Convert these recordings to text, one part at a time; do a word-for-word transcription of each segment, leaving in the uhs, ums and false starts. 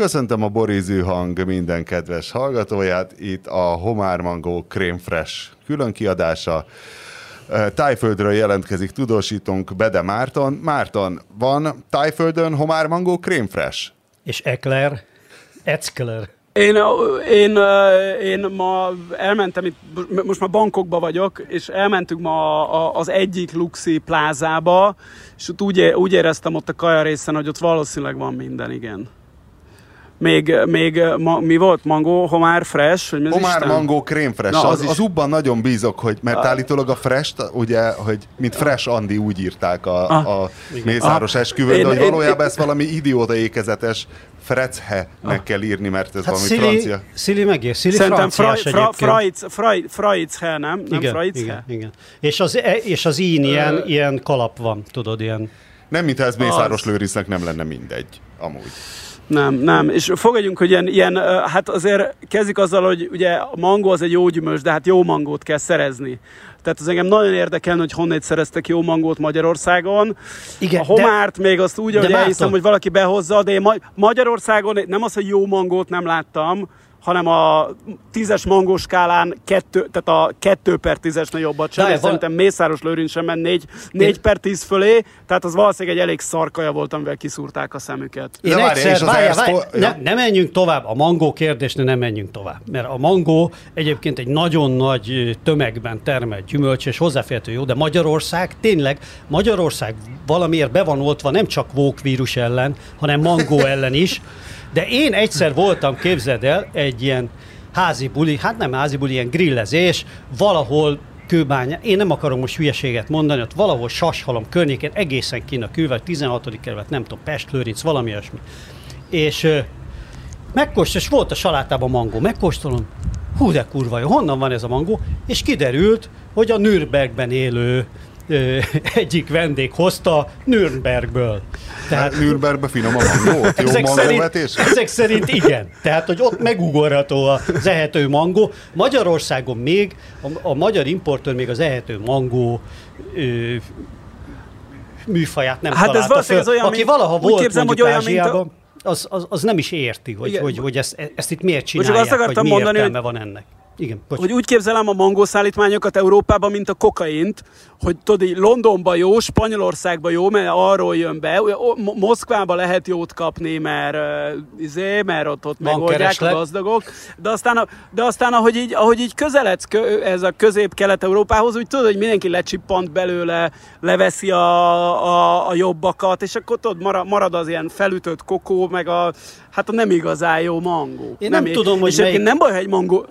Köszöntöm a borízű hang minden kedves hallgatóját, itt a Homár Mango crème fraîche különkiadása. Tájföldről jelentkezik tudósítónk, Bede Márton. Márton, van Tájföldön Homár Mango crème fraîche? És ekler, eckler. Én, én, én ma elmentem, itt, most már Bangkokba vagyok, és elmentünk ma az egyik luxi plázába, és ott úgy, úgy éreztem ott a kaja részen, hogy ott valószínűleg van minden, igen. Még, még ma, mi volt? Mango, homár, fresh? Hogy homár, mango, crème fraîche. Na, az, az, az úbban nagyon bízok, hogy, mert a... állítólag a fresh-t, ugye, hogy mint Fresh Andi úgy írták a, a, a Mészáros esküvőn, hogy valójában én, ez valami idióta ékezetes Frechnek ah. kell írni, mert ez hát valami szili, francia. Szili megér, szili franciás fra, fra, egyébként. Fraitzhe, fraiz, nem? Nem Fraitzhe? Igen, igen. És az, és az ín ilyen, uh, ilyen kalap van, tudod, ilyen. Nem, mintha ez Mészáros Lőrincnek nem lenne mindegy, amúgy. Nem, nem. És fogadjunk, hogy ilyen, ilyen, hát azért kezdik azzal, hogy ugye a mangó az egy jó gyümölcs, de hát jó mangót kell szerezni. Tehát az engem nagyon érdekelne, hogy honnét szereztek jó mangót Magyarországon. Igen, a homárt de, még azt úgy, hogy elhiszem, hogy valaki behozza, de én ma- Magyarországon nem az, hogy jó mangót nem láttam, hanem a tízes mangóskálán kettő, tehát a kettő per tízesnél jobbat sem, és val- szerintem Mészáros Lőrinc sem ment négy, négy én... per tíz fölé, tehát az valószínűleg egy elég szarkaja volt, amivel kiszúrták a szemüket. Én de egyszer, várjá, várjá, várjá, várjá, várjá. Ne, ne menjünk tovább, a mangó kérdésnél nem menjünk tovább, mert a mangó egyébként egy nagyon nagy tömegben termelt gyümölcs, és hozzáférhető jó, de Magyarország tényleg, Magyarország valamiért be van oltva nem csak vókvírus ellen, hanem mangó ellen is. De én egyszer voltam, képzeld el, egy ilyen házi buli, hát nem házi buli, ilyen grillezés, valahol Kőbánya, én nem akarom most hülyeséget mondani, ott valahol Sashalom környékén, egészen kín a külvel, tizenhatodik kerület, nem tudom, Pest, Lőrinc, valami olyasmi. És euh, megkóstolom, és volt a salátában mangó, megkóstolom, hú de kurva jó, honnan van ez a mangó? És kiderült, hogy a Nürnbergben élő Ö, egyik vendég hozta Nürnbergből. Tehát hát, Nürnbergbe finom a mangót, jó mangóvetés? Ezek szerint igen. Tehát, hogy ott megugorható az ehető mangó. Magyarországon még, a, a magyar importőr még az ehető mangó ö, műfaját nem hát találta ez föl. Olyan, aki mint, valaha volt képzem, mondjuk olyan, Ázsiában, a... az, az, az nem is érti, hogy, hogy, hogy ezt, ezt itt miért csinálják, hogy mi mondani, értelme van ennek. Igen, hogy úgy képzelem a mangószállítmányokat Európában, mint a kokaint, hogy tudod, Londonban jó, Spanyolországban jó, mert arról jön be, Moszkvában lehet jót kapni, mert, izé, mert ott, ott megoldják a gazdagok, de aztán, de aztán ahogy, így, ahogy így közeledsz ez a közép-kelet-Európához, úgy tudod, hogy mindenki lecsippant belőle, leveszi a, a, a jobbakat, és akkor tudod, marad az ilyen felütött kokó, meg a, hát a nem igazán jó mangó. Én nem, nem tudom, ég, hogy melyik... nem baj, hogy egy mangó...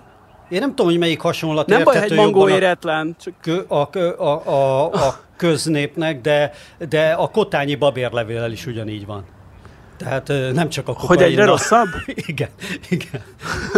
Én nem tudom, hogy melyik hasonlat nem értető baj, jobban mangó éretlen, csak... a, a, a, a köznépnek, de, de a kotányi babérlevéllel is ugyanígy van. Tehát nem csak a kokainnak. Hogy egyre rosszabb? Igen, igen.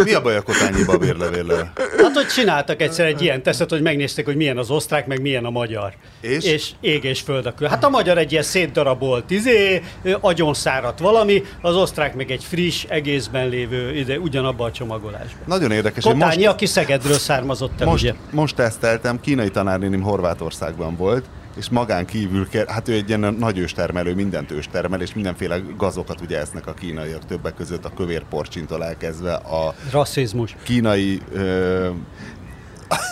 Mi a baj a kotányi babérlevéllel? Hát, hogy csináltak egyszer egy ilyen tesztet, hogy megnézték, hogy milyen az osztrák, meg milyen a magyar. És? És ég és föld a kül. Hát a magyar egy ilyen szétdarabolt izé, agyonszáradt valami, az osztrák meg egy friss, egészben lévő, ide, ugyanabban a csomagolásban. Nagyon érdekes. Kotányi, most, aki Szegedről származott el, most, ugye? Most teszteltem, kínai tanárnénim Horvátországban volt, és magán kívül kell, hát ő egy ilyen nagy őstermelő, mindent őstermel, és mindenféle gazokat ugye esznek a kínaiak, többek között a kövér porcsintól elkezdve a... Rasszizmus. Kínai... Ö,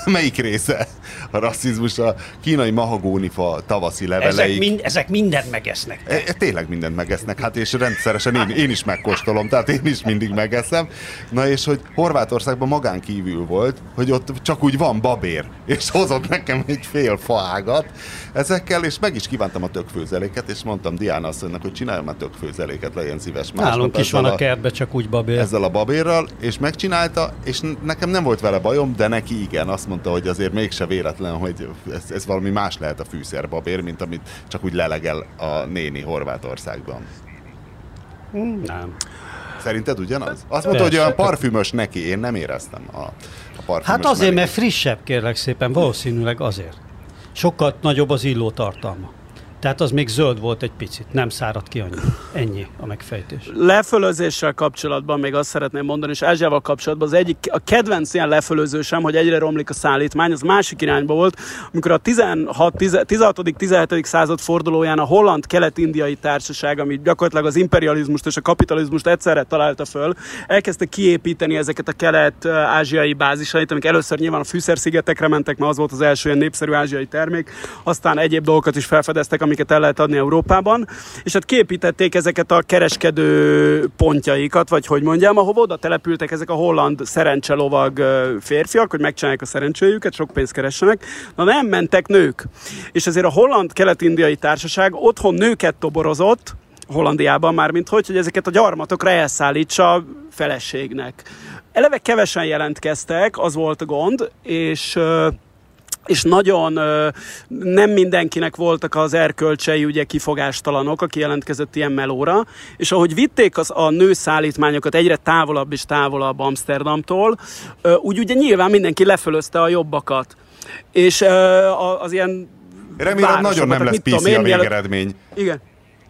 melyik része a rasszizmus? A kínai mahagónifa tavaszi leveleik. Ezek, mind, ezek mindent megesznek. E, tényleg mindent megesznek, hát és rendszeresen én, én is megkóstolom, tehát én is mindig megeszem. Na és hogy Horvátországban magán kívül volt, hogy ott csak úgy van babér, és hozott nekem egy fél faágat ezekkel, és meg is kívántam a tökfőzeléket, és mondtam Diana asszonynak, hogy csináljam a tökfőzeléket, legyen szíves más. Nálunk is van a kertben csak úgy babér. Ezzel a babérral, és megcsinálta, és nekem nem volt vele bajom, de neki igen. Azt mondta, hogy azért mégse véletlen, hogy ez, ez valami más lehet a fűszerbabér, mint amit csak úgy lelegel a néni Horvátországban. Nem. Szerinted ugyanaz? Azt mondta, hogy olyan parfümös neki, én nem éreztem a, a parfümös. Hát azért, melléket. Mert frissebb, kérlek szépen, valószínűleg azért. Sokkal nagyobb az illótartalma. Tehát az még zöld volt egy picit, nem száradt ki annyira. Ennyi a megfejtés. Lefölözéssel kapcsolatban még azt szeretném mondani, és Ázsiával kapcsolatban az egyik, a kedvenc ilyen lefölözősem, hogy egyre romlik a szállítmány, az másik irányba volt, amikor a tizenhatos-tizenhetedik század fordulóján a Holland Kelet-indiai Társaság, ami gyakorlatilag az imperializmust és a kapitalizmust egyszerre találta föl, elkezdte kiépíteni ezeket a kelet-ázsiai bázisait, amik először nyilván a fűszerszigetekre mentek, mert az volt az első ilyen népszerű ázsiai termék, aztán egyéb dolgokat is felfedeztek, amiket el lehet adni Európában, és hát kiépítették ezeket a kereskedő pontjaikat, vagy hogy mondjam, ahova oda települtek ezek a holland szerencselovag férfiak, hogy megcsinálják a szerencséjüket, sok pénzt keressenek. Na nem mentek nők. És ezért a Holland Kelet-indiai Társaság otthon nőket toborozott, Hollandiában már, mint hogy, hogy ezeket a gyarmatokra elszállítsa feleségnek. Eleve kevesen jelentkeztek, az volt a gond, és... és nagyon nem mindenkinek voltak az erkölcsei ugye kifogástalanok, aki jelentkezett ilyen melóra, és ahogy vitték az, a nőszállítmányokat egyre távolabb és távolabb Amsterdamtól, úgy ugye nyilván mindenki lefölözte a jobbakat. És az ilyen remélem nagyon nem lesz piszi a végeredmény. Igen.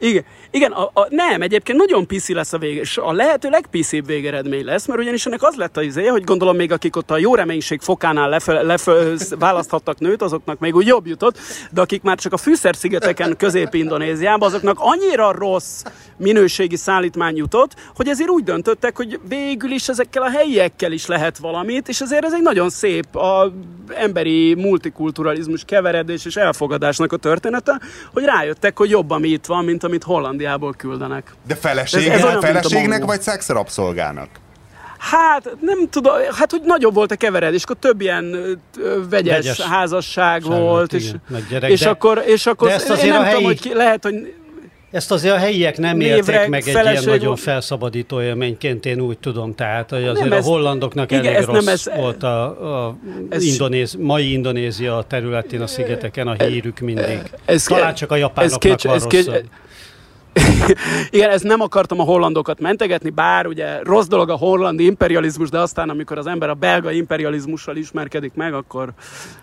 Igen, igen a, a, nem, egyébként nagyon piszi lesz a vége, és a lehető legpiszibb végeredmény lesz, mert ugyanis ennek az lett a izéje, hogy gondolom még akik ott a jó reménység fokánál lefe, lefe, választhattak nőt, azoknak még úgy jobb jutott, de akik már csak a fűszerszigeteken Közép-Indonéziában, azoknak annyira rossz minőségi szállítmány jutott, hogy ezért úgy döntöttek, hogy végül is ezekkel a helyiekkel is lehet valamit, és ezért ez egy nagyon szép a emberi multikulturalizmus keveredés és elfogadásnak a története, hogy rájöttek, hogy jobb, ami itt van, mint a amit Hollandiából küldenek. De felesége, ez, ez olyan, feleségnek vagy szexrabszolgának? Hát nem tudom, hát hogy nagyobb volt a keveredés, akkor több ilyen vegyes, vegyes házasság volt, és, gyerek, és, de, akkor, és akkor de ezt azért én nem helyi... tudom, hogy ki, lehet, hogy ezt azért a helyiek nem élték meg egy ilyen nagyon felszabadító élményként, én úgy tudom, tehát hogy azért ez, a hollandoknak igen, elég rossz ez, volt a, a ez, indonéz, mai Indonézia területén, a szigeteken a hírük mindig. Ez, Talán csak a japánoknak van rosszabb. Igen, ezt nem akartam a hollandokat mentegetni, bár ugye rossz dolog a holland imperializmus, de aztán amikor az ember a belga imperializmussal ismerkedik meg, akkor,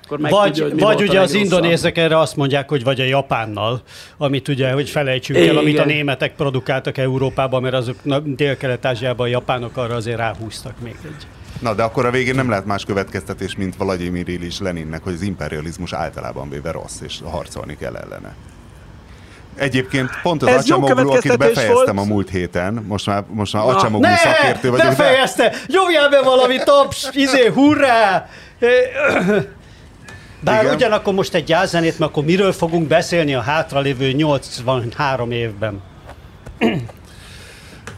akkor meg vagy, tudja, hogy mi vagy ugye az indonézek erre azt mondják, hogy vagy a japánnal, amit ugye, hogy felejtsünk el, amit a németek produkáltak Európában, mert azok Dél-Kelet-Ázsiában a japánok arra azért ráhúztak még egy. Na, de akkor a végén nem lehet más következtetés, mint Vlagyimir Iljics Leninnek, hogy az imperializmus általában véve rossz, és harcolni kell ellene. Egyébként pont az Acemoglu, akit befejeztem volt a múlt héten, most már, most már Acemoglu szakértő vagyok. Ne, befejezte! Nyomjál be valami taps, izé, hurrá! Bár igen, ugyanakkor most egy jázzenét, mert akkor miről fogunk beszélni a hátralévő nyolcvanhárom évben?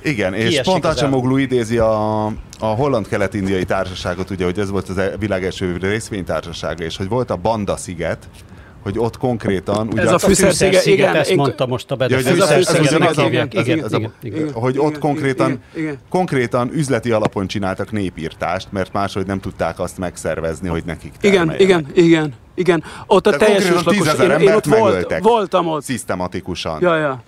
Igen, és Kiesik pont Acemoglu idézi a, a Holland-Kelet-indiai Társaságot, ugye, hogy ez volt a világ első részvénytársasága, és hogy volt a Banda-sziget, hogy ott konkrétan... Ugye ez a fűszersziget, igen, ezt mondta most a Bede. Ja, ez a fűszersziget, igen, igen. Hogy ott konkrétan, konkrétan üzleti alapon csináltak népírtást, mert máshogy nem tudták azt megszervezni, hogy nekik termeljenek. Igen, igen, igen, igen. Ott a teljes lakosság, én, én ott volt, voltam ott. Szisztematikusan. Ja, ja.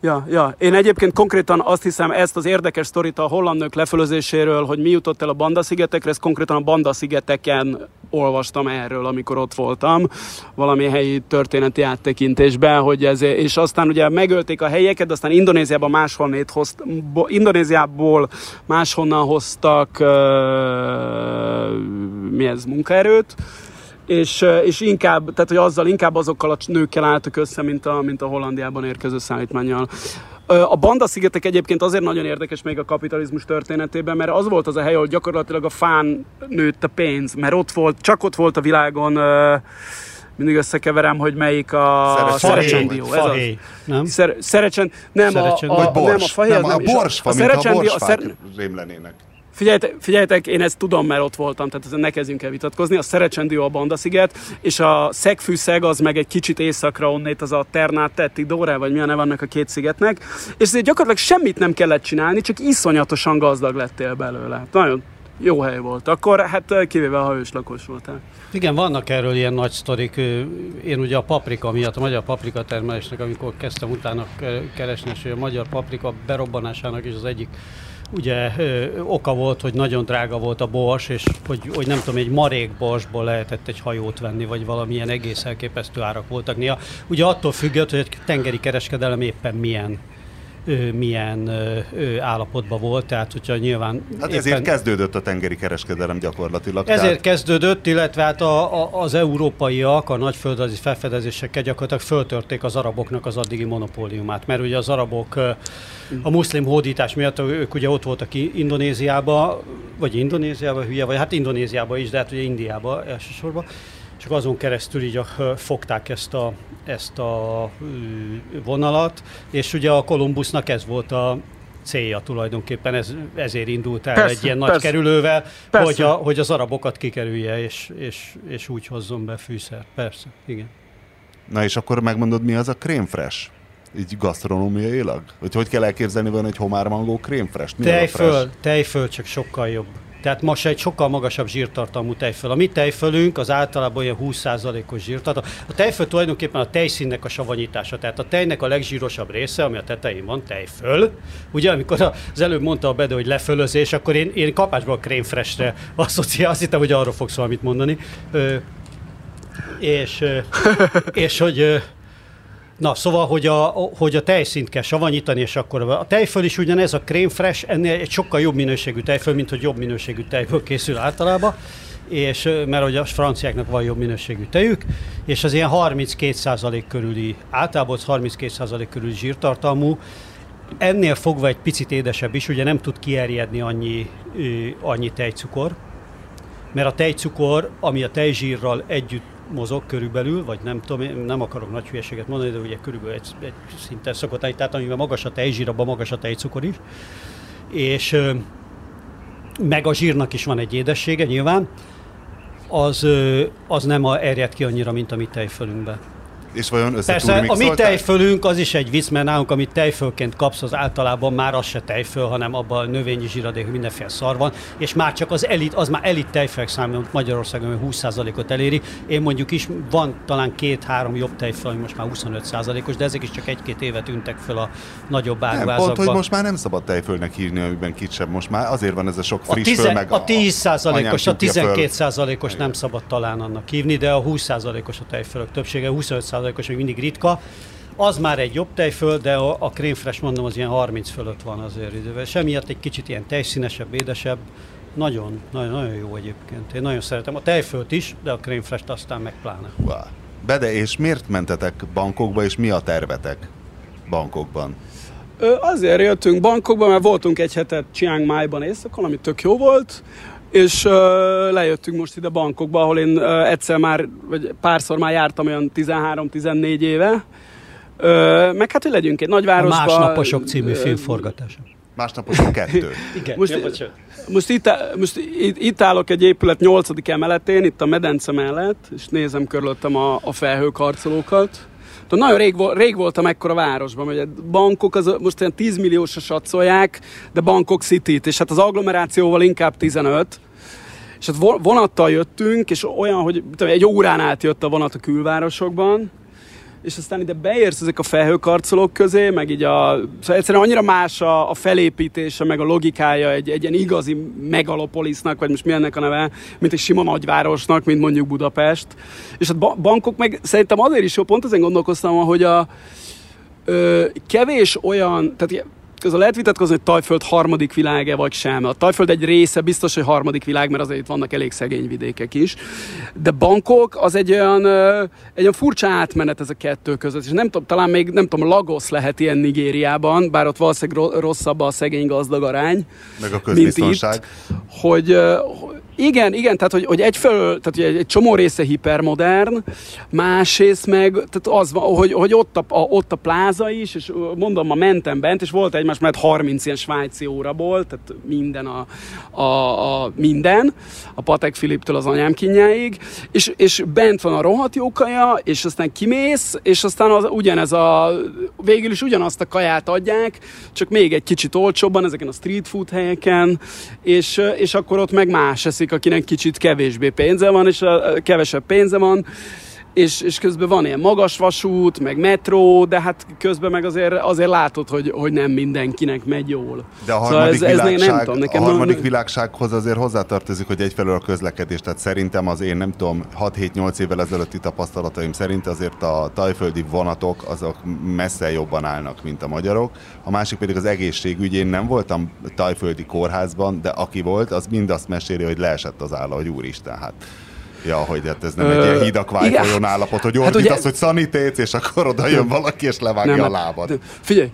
Ja, ja. Én egyébként konkrétan azt hiszem, ezt az érdekes sztorit a holland nők lefölözéséről, hogy mi jutott el a Banda-szigetekre, ezt konkrétan a Banda-szigeteken olvastam erről, amikor ott voltam, valami helyi történeti áttekintésben, hogy ez, és aztán ugye megölték a helyeket, aztán Indonéziában máshonnét hozt, bo, Indonéziából máshonnan hoztak uh, mi ez, munkaerőt, És, és inkább, tehát hogy azzal inkább azokkal a nőkkel álltak össze, mint a, mint a Hollandiában érkező szállítmánnyal. A Banda-szigetek egyébként azért nagyon érdekes még a kapitalizmus történetében, mert az volt az a hely, ahol gyakorlatilag a fán nőtt a pénz, mert ott volt, csak ott volt a világon, mindig összekeverem, hogy melyik a Szerecsendió. Fahé, nem? Szer, Szerecsen, nem, Szerecsen, a, a, vagy nem a Fahé, nem, nem a bors, a, a Szerecsendió, a szer... rémlenének. Figyeljetek, figyeljetek, én ezt tudom, mert ott voltam, tehát ezen ne kezdjünk el vitatkozni. A Szerecsendió a Banda-sziget, és a Szegfűszeg az meg egy kicsit északra onnét, az a Ternát tettik Dóra, vagy mi a neve annak a két szigetnek. És ezért gyakorlatilag semmit nem kellett csinálni, csak iszonyatosan gazdag lettél belőle. Nagyon jó hely volt. Akkor hát kivéve, ha őslakos voltál. Igen, vannak erről ilyen nagy sztorik. Én ugye a paprika miatt, a magyar paprika termelésnek, amikor kezdtem utána keresni, és a magyar paprika berobbanásának is az egyik ugye ö, oka volt, hogy nagyon drága volt a bors, és hogy, hogy nem tudom, egy marék borsból lehetett egy hajót venni, vagy valamilyen egész elképesztő árak voltak néha. Ugye attól függött, hogy egy tengeri kereskedelem éppen milyen milyen állapotban volt, tehát hogyha nyilván... Hát ezért kezdődött a tengeri kereskedelem gyakorlatilag. Ezért tehát... kezdődött, illetve hát a, a, az európaiak a nagyföldrajzi felfedezésekkel gyakorlatilag föltörték az araboknak az addigi monopóliumát, mert ugye az arabok a muszlim hódítás miatt, ők ugye ott voltak Indonéziában, vagy Indonéziában hülye, vagy hát Indonéziában is, de hát ugye Indiában elsősorban, csak azon keresztül így fogták ezt a, ezt a vonalat, és ugye a Kolumbusznak ez volt a célja tulajdonképpen, ez, ezért indult el persze, egy ilyen persze, nagy kerülővel, persze. Hogy, a, hogy az arabokat kikerülje, és, és, és úgy hozzon be fűszert. Persze, igen. Na és akkor megmondod, mi az a crème fraîche? Így gasztronómiailag? Hogy hogy kell elképzelni van egy Homár Mango crème fraîche? Tejföl, tejföl, csak sokkal jobb. Tehát ma se egy sokkal magasabb zsírtartalmú tejföl. A mi tejfölünk az általában olyan húsz százalékos zsírtartalmú. A tejföl tulajdonképpen a tejszínnek a savanyítása. Tehát a tejnek a legzsírosabb része, ami a tetején van, tejföl. Ugye, amikor az előbb mondta a Bede, hogy lefölözés, akkor én, én kapásban a crème fraîche-re asszociál. Azt hittem, hogy arról fogsz valamit mondani. Ö, és, ö, és hogy... Na, szóval, hogy a, hogy a tejszint kell savanyítani, és akkor a tejföl is ugyanez, a crème fraîche, ennél egy sokkal jobb minőségű tejföl, mint hogy jobb minőségű tejföl készül általában, és, mert hogy a franciáknak van jobb minőségű tejük, és az ilyen harminckét százalék körüli, általában harminckét százalék körüli zsírtartalmú, ennél fogva egy picit édesebb is, ugye nem tud kierjedni annyi, annyi tejcukor, mert a tejcukor, ami a tejzsírral együtt mozog körülbelül, vagy nem tudom, nem akarok nagy hülyeséget mondani, de ugye körülbelül egy, egy szinten szokott állni, tehát amiben magas a tejzsír, abban magas a tejcukor is, és meg a zsírnak is van egy édessége nyilván, az, az nem erjed ki annyira, mint a mi tejfölünkben. És vajon persze a mi tejfölünk az is egy vicc, mert nálunk, amit tejfölként kapsz, az általában már az se tejföl, hanem abban a növényi zsíradék, mindenféle szar van, és már csak az elit, az már elit tejfölek száma Magyarországon, ami húsz százalékot eléri. Én mondjuk is, van talán két-három jobb tejföl, ami most már huszonöt százalékos, de ezek is csak egy-két éve tűntek föl a nagyobb ágvázakban. Pont, hogy most már nem szabad tejfölnek hívni, amiben kisebb most már, azért van ez a sok friss föl, meg a tíz százalékos, a tizenkét százalékos nem szabad talán annak hívni, de a húsz százalékos a tejfölök többsége, huszonöt százalékos még mindig ritka, az már egy jobb tejföl, de a, a crème fraîche, mondom, az ilyen harminc fölött van azért idővel. És emiatt egy kicsit ilyen tejszínesebb, édesebb, nagyon, nagyon, nagyon jó egyébként. Én nagyon szeretem a tejfölt is, de a crème fraîche-t aztán meg pláne. Wow. Bede, és miért mentetek Bangkokba, és mi a tervetek Bangkokban? Ö, azért jöttünk Bangkokba, mert voltunk egy hetet Chiang Mai-ban éjszakon, ami tök jó volt, és uh, lejöttünk most ide Bangkokba, ahol én uh, egyszer már, vagy párszor már jártam olyan tizenhárom-tizennégy éve. Uh, meg hát, hogy legyünk egy nagyvárosba. A Másnaposok című film forgatása. Másnaposok kettő. Igen, most, most, most, itt, most itt, itt állok egy épület nyolcadik emeletén, itt a medence mellett, és nézem körülöttem a, a felhőkarcolókat. Tudom, nagyon rég, rég voltam ekkora városban, hogy Bangkok az most ilyen tíz milliósra satszolják, de Bangkok City-t, és hát az agglomerációval inkább tizenöt. És hát vonattal jöttünk, és olyan, hogy tudom, egy órán átjött a vonat a külvárosokban, és aztán ide beérsz ezek a felhőkarcolók közé, meg így a... Szóval egyszerűen annyira más a, a felépítése, meg a logikája egy, egy ilyen igazi megalopolisznak, vagy most mi ennek a neve, mint egy sima nagyvárosnak, mint mondjuk Budapest. És hát ba- Bangkok meg szerintem azért is jó, pont ezen gondolkoztam, hogy a ö, kevés olyan... Tehát közben lehet vitatkozni, hogy Tajföld harmadik világe vagy sem. A Tajföld egy része biztos, hogy harmadik világ, mert azért itt vannak elég szegény vidékek is. De Bangkok az egy olyan, egy olyan furcsa átmenet ez a kettő között. És nem tudom, talán még, nem tudom, Lagos lehet ilyen Nigériában, bár ott valószínűleg rosszabb a szegény-gazdag arány, meg a közbiztonság, mint itt. Hogy... Igen, igen, tehát hogy, hogy egyfelől, tehát egy, egy csomó része hipermodern, másrészt meg, tehát az van, hogy, hogy ott, a, a, ott a pláza is, és mondom, ma mentem bent, és volt egymás mellett harminc ilyen svájci óraból, tehát minden a, a, a minden, a Patek Philippe-től az anyám kínjáig, és, és bent van a rohadt jó kaja, és aztán kimész, és aztán az, ugyanez a, végül is ugyanazt a kaját adják, csak még egy kicsit olcsóbban, ezeken a street food helyeken, és, és akkor ott meg más eszik, akinek kicsit kevésbé pénze van, és a, a kevesebb pénze van, és, és közben van ilyen magas vasút, meg metró, de hát közben meg azért, azért látod, hogy, hogy nem mindenkinek megy jól. De a harmadik, szóval ez, világság, nem tudom, nekem a harmadik világsághoz azért hozzátartozik, hogy egyfelől a közlekedés, tehát szerintem az én nem tudom, hat-hét-nyolc évvel ezelőtti tapasztalataim szerint azért a tajföldi vonatok azok messze jobban állnak, mint a magyarok. A másik pedig az egészségügy, én nem voltam tajföldi kórházban, de aki volt, az mind azt meséli, hogy leesett az álla, hogy úristen, hát. Ja, hogy hát ez nem Ö, egy ilyen hídakvájfolyon állapot, hogy ordít hát ugye... az, hogy szanitéc, és akkor oda jön valaki, és levágja nem, a lábad. Hát, figyelj,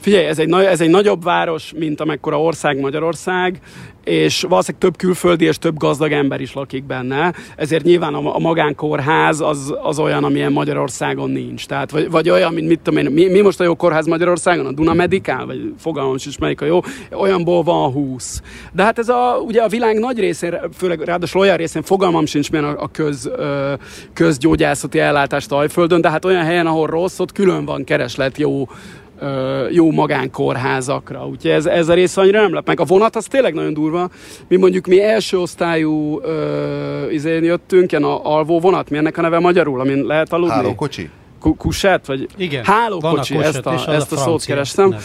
figyelj ez, egy, ez egy nagyobb város, mint amekkora ország Magyarország, és valószínűleg több külföldi és több gazdag ember is lakik benne, ezért nyilván a, a magánkórház az, az olyan, amilyen Magyarországon nincs. Tehát, vagy, vagy olyan, mint mit tudom én, mi, mi most a jó kórház Magyarországon? A Duna Medical? Vagy fogalmam is melyik a jó? Olyanból van húsz. De hát ez a, ugye a világ nagy részén, főleg ráadásul olyan részén fogalmam sincs, milyen a, a köz, ö, közgyógyászati ellátást Tajföldön, de hát olyan helyen, ahol rossz, ott külön van kereslet jó jó magánkórházakra. Úgyhogy ez, ez a rész annyira nem lep meg. A vonat az tényleg nagyon durva. Mi mondjuk mi első osztályú ö, izén jöttünk, ilyen a alvó vonat. Mi ennek a neve magyarul, amin lehet aludni? Hálókocsi? Kusset? Vagy... Igen. Hálókocsi, a ezt a, a, ezt a szót kerestem. Neve.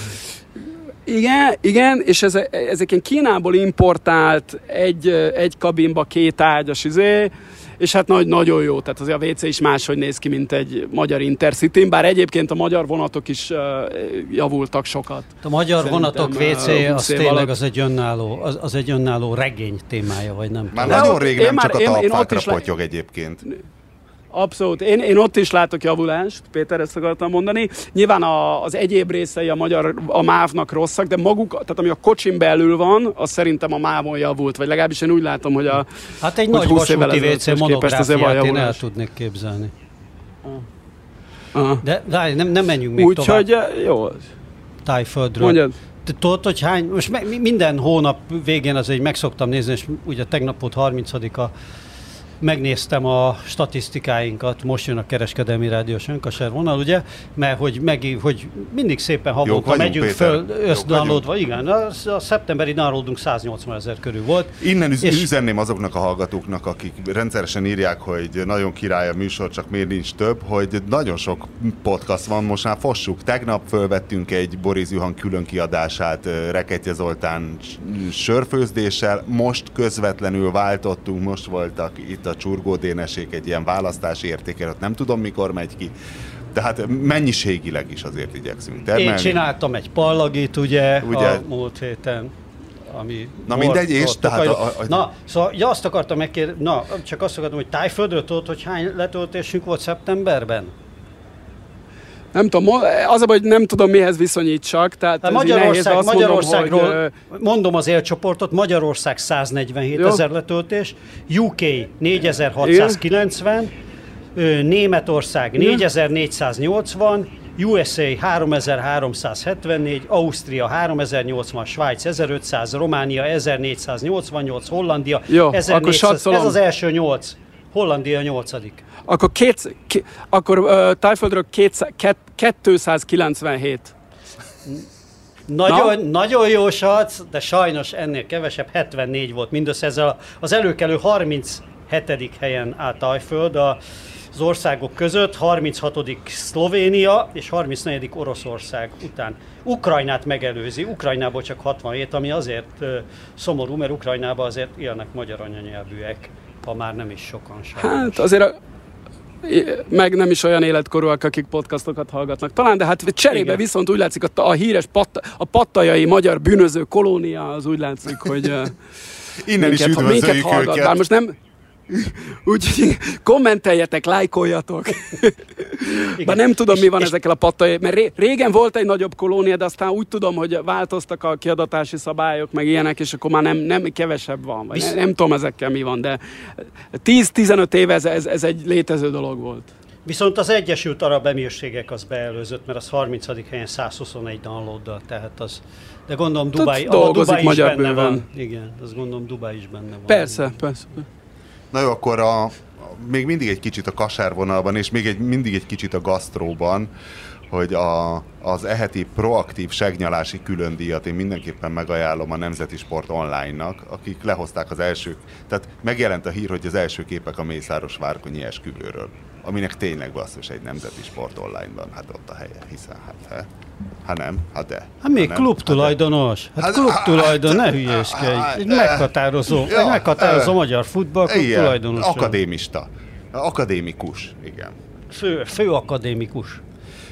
Igen, igen, és ezek, ezek ilyen Kínából importált egy, egy kabinba két ágyas izé, és hát nagy, nagyon jó, tehát azért a vé cé is máshogy néz ki, mint egy magyar Intercity-n, bár egyébként a magyar vonatok is uh, javultak sokat. A magyar Szerintem vonatok vé cé uh, az tényleg alatt... az, egy önálló, az, az egy önálló regény témája, vagy nem? Már tudom. Nagyon rég én nem már, csak én, a talpfákra potyog le... egyébként. Abszolút. Én, én ott is látok javulást, Péter, ezt akartam mondani. Nyilván a, az egyéb részei a magyar, a MÁV-nak rosszak, de maguk, tehát ami a kocsin belül van, az szerintem a MÁV-on javult, vagy legalábbis én úgy látom, hogy a... Hát egy nagy vasúti vé cé monográfiát én el tudnék képzelni. Aha. De, de nem, nem menjünk még úgy, tovább. Úgyhogy jó. Tájföldről. Mondjad. Tudod, hogy hány... Most minden hónap végén azért megszoktam nézni, és ugye tegnap volt harmincadika, megnéztem a statisztikáinkat, most jön a kereskedelmi rádiós önkaser vonal, ugye? Mert hogy, meg, hogy mindig szépen havonta megyünk Péter. Föl, összedownloadva, igen, a, a szeptemberi downloadunk száznyolcvanezer körül volt. Innen üz- és... üzenném azoknak a hallgatóknak, akik rendszeresen írják, hogy nagyon király a műsor, csak miért nincs több, hogy nagyon sok podcast van, most már fossuk. Tegnap fölvettünk egy Boris Juhan külön kiadását Reketje Zoltán sörfőzdéssel, most közvetlenül váltottunk, most voltak itt a Csurgódénesék, egy ilyen választási értékelőt, nem tudom mikor megy ki, de hát mennyiségileg is azért igyekszünk termelni. Én csináltam egy pallagit, ugye, ugye? A múlt héten, ami... Na mindegy, és tehát... A, a, a... Na, szóval ja, azt akartam megkérdezni, na, csak azt akartam, hogy Tájföldről tudod, hogy hány letöltésünk volt szeptemberben? Nem tudom, az a baj, hogy nem tudom mihez viszonyítsak. Tehát hát Magyarország, nehéz, Magyarországról, mondom, hogy, mondom az élcsoportot, Magyarország száznegyvenhétezer letöltés, U K négyezer-hatszázkilencven, Németország négyezer-négyszáznyolcvan, U S A háromezer-háromszázhetvennégy, Ausztria háromezer-nyolcvan, Svájc ezerötszáz, Románia ezernégyszáznyolcvannyolc, Hollandia jó, ezernégyszáz, ez az első nyolc. Hollandia nyolcadik. Akkor, két, k- akkor uh, Tájföldről kétszázkilencvenhét. Nagyon, Na? nagyon jó sac, de sajnos ennél kevesebb, hetvennégy volt mindössze. Ezzel az előkelő harminchetedik helyen áll Tájföld az országok között, harminchatodik Szlovénia és harmincnegyedik Oroszország után. Ukrajnát megelőzi, Ukrajnából csak hatvanhét, ami azért uh, szomorú, mert Ukrajnában azért élnek magyar anyanyelvűek. Ha már nem is sokan sajnos. Hát azért a, meg nem is olyan életkorúak, akik podcastokat hallgatnak. Talán, de hát cserébe igen. Viszont úgy látszik, a, a híres patta, a pattajai magyar bűnöző kolónia, az úgy látszik, hogy innen minket, is minket hallgat. Bár most nem... Úgyhogy kommenteljetek, lájkoljatok. Igen. Bár nem tudom, és, mi van és... ezekkel a pattai, mert ré, régen volt egy nagyobb kolónia, de aztán úgy tudom, hogy változtak a kiadatási szabályok, meg ilyenek, és akkor már nem, nem kevesebb van. Vagy Visz... nem, nem tudom ezekkel mi van, de tíz-tizenöt éve ez, ez, ez egy létező dolog volt. Viszont az Egyesült Arab Emírségek az beelőzött, mert az harmincadik helyen száz huszonegy downloaddal, tehát az... De gondolom Dubái, ahol Dubái is benne bőven. Van. Igen, azt gondolom Dubái is benne van. Persze, persze. Na jó, akkor a, a, még mindig egy kicsit a kasárvonalban, és még egy, mindig egy kicsit a gasztróban, hogy a, az eheti proaktív segnyalási különdíjat én mindenképpen megajánlom a Nemzeti Sport Online-nak, akik lehozták az első, tehát megjelent a hír, hogy az első képek a Mészáros várkonyi esküvőről, aminek tényleg basszus egy Nemzeti Sport Online-ban, hát ott a helye, hiszen hát, hát, hát nem, hát de. Hát még klubtulajdonos, hát klubtulajdonos, ne hülyéskedj, egy meghatározó, egy meghatározó magyar futball klubtulajdonos. Akadémista, akadémikus, igen. Fő, fő akadémikus.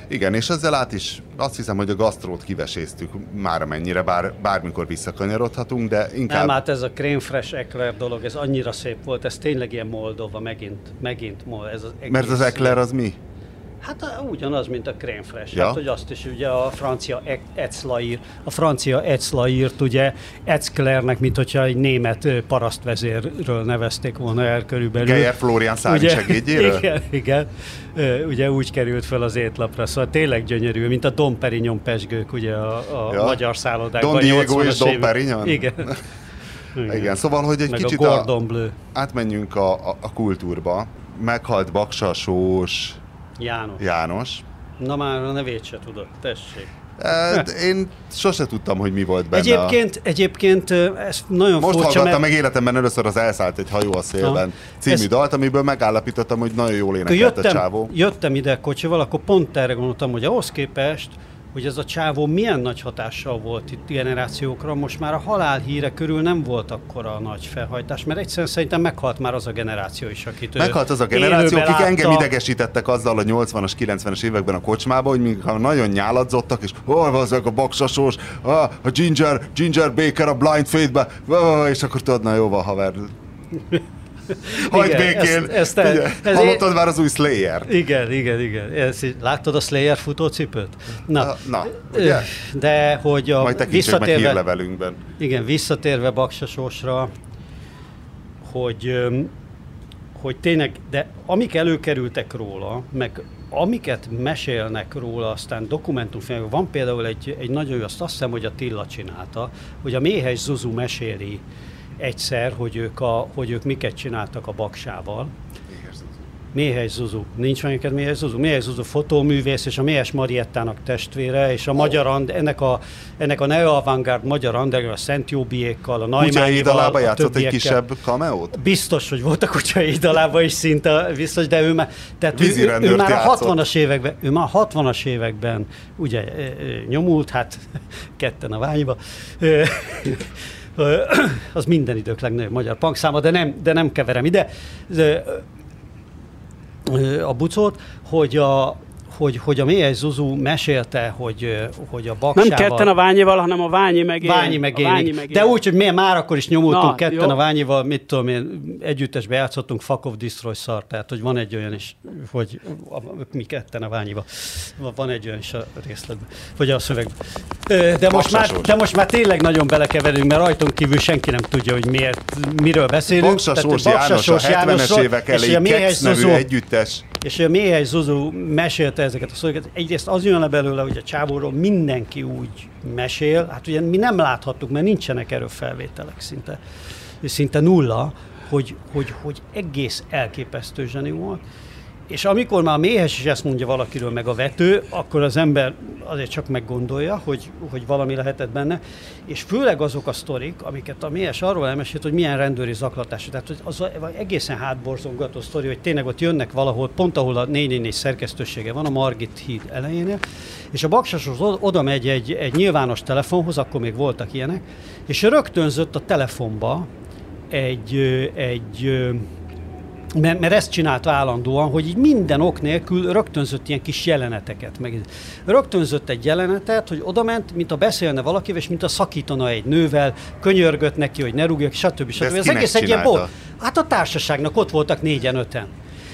Igen, és ezzel át is azt hiszem, hogy a gasztrót kiveséztük már amennyire, bár, bármikor visszakanyarodhatunk, de inkább... Nem, hát ez a crème fraîche ekler dolog, ez annyira szép volt, ez tényleg ilyen Moldova, megint, megint Moldova. Ez az egész... Mert az ekler az mi? Hát ugyanaz, mint a crème fraîche. Ja. Hát, hogy azt is ugye a francia eclair, a francia eclairt ugye Ecklernek, mint hogyha egy német parasztvezérről nevezték volna el körülbelül. Geyer Flórián Szári segédjéről? Igen, igen. Ugye úgy került fel az étlapra, szóval tényleg gyönyörű, mint a Dom Perignon pesgők ugye a, a ja. magyar szállodákban. Don Diego és Dom Perignon? Igen. igen. Igen, szóval, hogy egy meg kicsit a a, átmenjünk a, a, a kultúrba. Meghalt Baksa-Soós János. János. Na már a nevét se tudod, tessék. Hát, én sose tudtam, hogy mi volt benne. Egyébként, a... egyébként ez nagyon most furcsa. Most hallgattam meg életemben először az Elszállt egy hajó a szélben ha. című ez... dalt, amiből megállapítottam, hogy nagyon jól énekelt jöttem, a csávó. Jöttem ide kocsival, akkor pont erre gondoltam, hogy ahhoz képest, hogy ez a csávó milyen nagy hatással volt itt generációkra, most már a halál híre körül nem volt akkora a nagy felhajtás, mert egyszerűen szerintem meghalt már az a generáció is, akit meghalt az a generáció, akik látta. Engem idegesítettek azzal a nyolcvanas, kilencvenes években a kocsmában, hogy mintha nagyon nyáladzottak, és hol oh, a Baksa-Soós, ah, a Ginger, Ginger Baker a Blind Faith-be, oh, és akkor tudod, na jó van, haver. Hagyd békén! Ezt, ezt, ez hallottad én... már az új Slayer? Igen, igen, igen. Ez, láttad a Slayer futócipőt? Na, na ugye? De hogy a... Majd tekintsük meg hírlevelünkben. Igen, visszatérve Baksa-Soósra, hogy, hogy tényleg, de amik előkerültek róla, meg amiket mesélnek róla, aztán dokumentumfilmek, van például egy, egy nagyon jó, azt hiszem, hogy Attila csinálta, hogy a Méhely Zuzu meséli egyszer, hogy ők, a, hogy ők miket csináltak a Baksával. Méhely Zuzu. Nincs van őket Méhely Zuzu? Méhely Zuzu fotóművész, és a Méhes Mariettának testvére, és a oh. magyar and, ennek a, ennek a neo-avantgárd magyar underground, a Szent Jóbiékkal, a Naimányival, a többiekkel. Egy kisebb kameót? Biztos, hogy volt a Kutyai Dalába is szinte, biztos, de ő már, tehát ő, ő, ő már a hatvanas években, ő már a hatvanas években ugye nyomult, hát ketten a ványba, az minden idők legnagyobb magyar punkszáma, de nem, de nem keverem ide de, a bucót, hogy a, hogy, hogy a Méhely Zuzu mesélte, hogy, hogy a Baksával... Nem ketten a Ványival, hanem a Ványi megélik. Ványi megélik. De úgy, hogy mi már akkor is nyomultunk na, ketten jó. a Ványival, mit tudom én, együttesbe játszottunk Fuck Off Destroy Szart, tehát hogy van egy olyan is, hogy a, mi ketten a Ványival. Van egy olyan is a részletben, vagy a szövegben. De most, már, de most már tényleg nagyon belekeverünk, mert rajtunk kívül senki nem tudja, hogy miért, miről beszélünk. Baksa-Soós János a hetvenes évek elejé Kex nevű együttes. És a Méhely Zuzu mesélte ezeket a szövegeket. Egyrészt az jön le belőle, hogy a csávóról mindenki úgy mesél, hát ugye mi nem láthattuk, mert nincsenek erről felvételek szinte, szinte nulla, hogy, hogy, hogy egész elképesztő zseni volt. És amikor már a méhes is ezt mondja valakiről, meg a vető, akkor az ember azért csak meggondolja, hogy, hogy valami lehetett benne. És főleg azok a sztorik, amiket a méhes arról elmesélt, hogy milyen rendőri zaklatás. Tehát hogy az egészen hátborzongató sztori, hogy tényleg ott jönnek valahol, pont ahol a négy négy négy szerkesztősége van, a Margit híd elejénél. És a Baksa-Soós oda megy egy, egy nyilvános telefonhoz, akkor még voltak ilyenek, és rögtönzött a telefonba egy... egy Mert, mert ezt csinálta állandóan, hogy így minden ok nélkül rögtönzött ilyen kis jeleneteket. Meg rögtönzött egy jelenetet, hogy odament, mint a beszélne valakivel, és mint a szakítana egy nővel, könyörgött neki, hogy ne rúgjak, stb. stb. Ez egész egy ilyen bol. Hát a társaságnak ott voltak négyen, öten.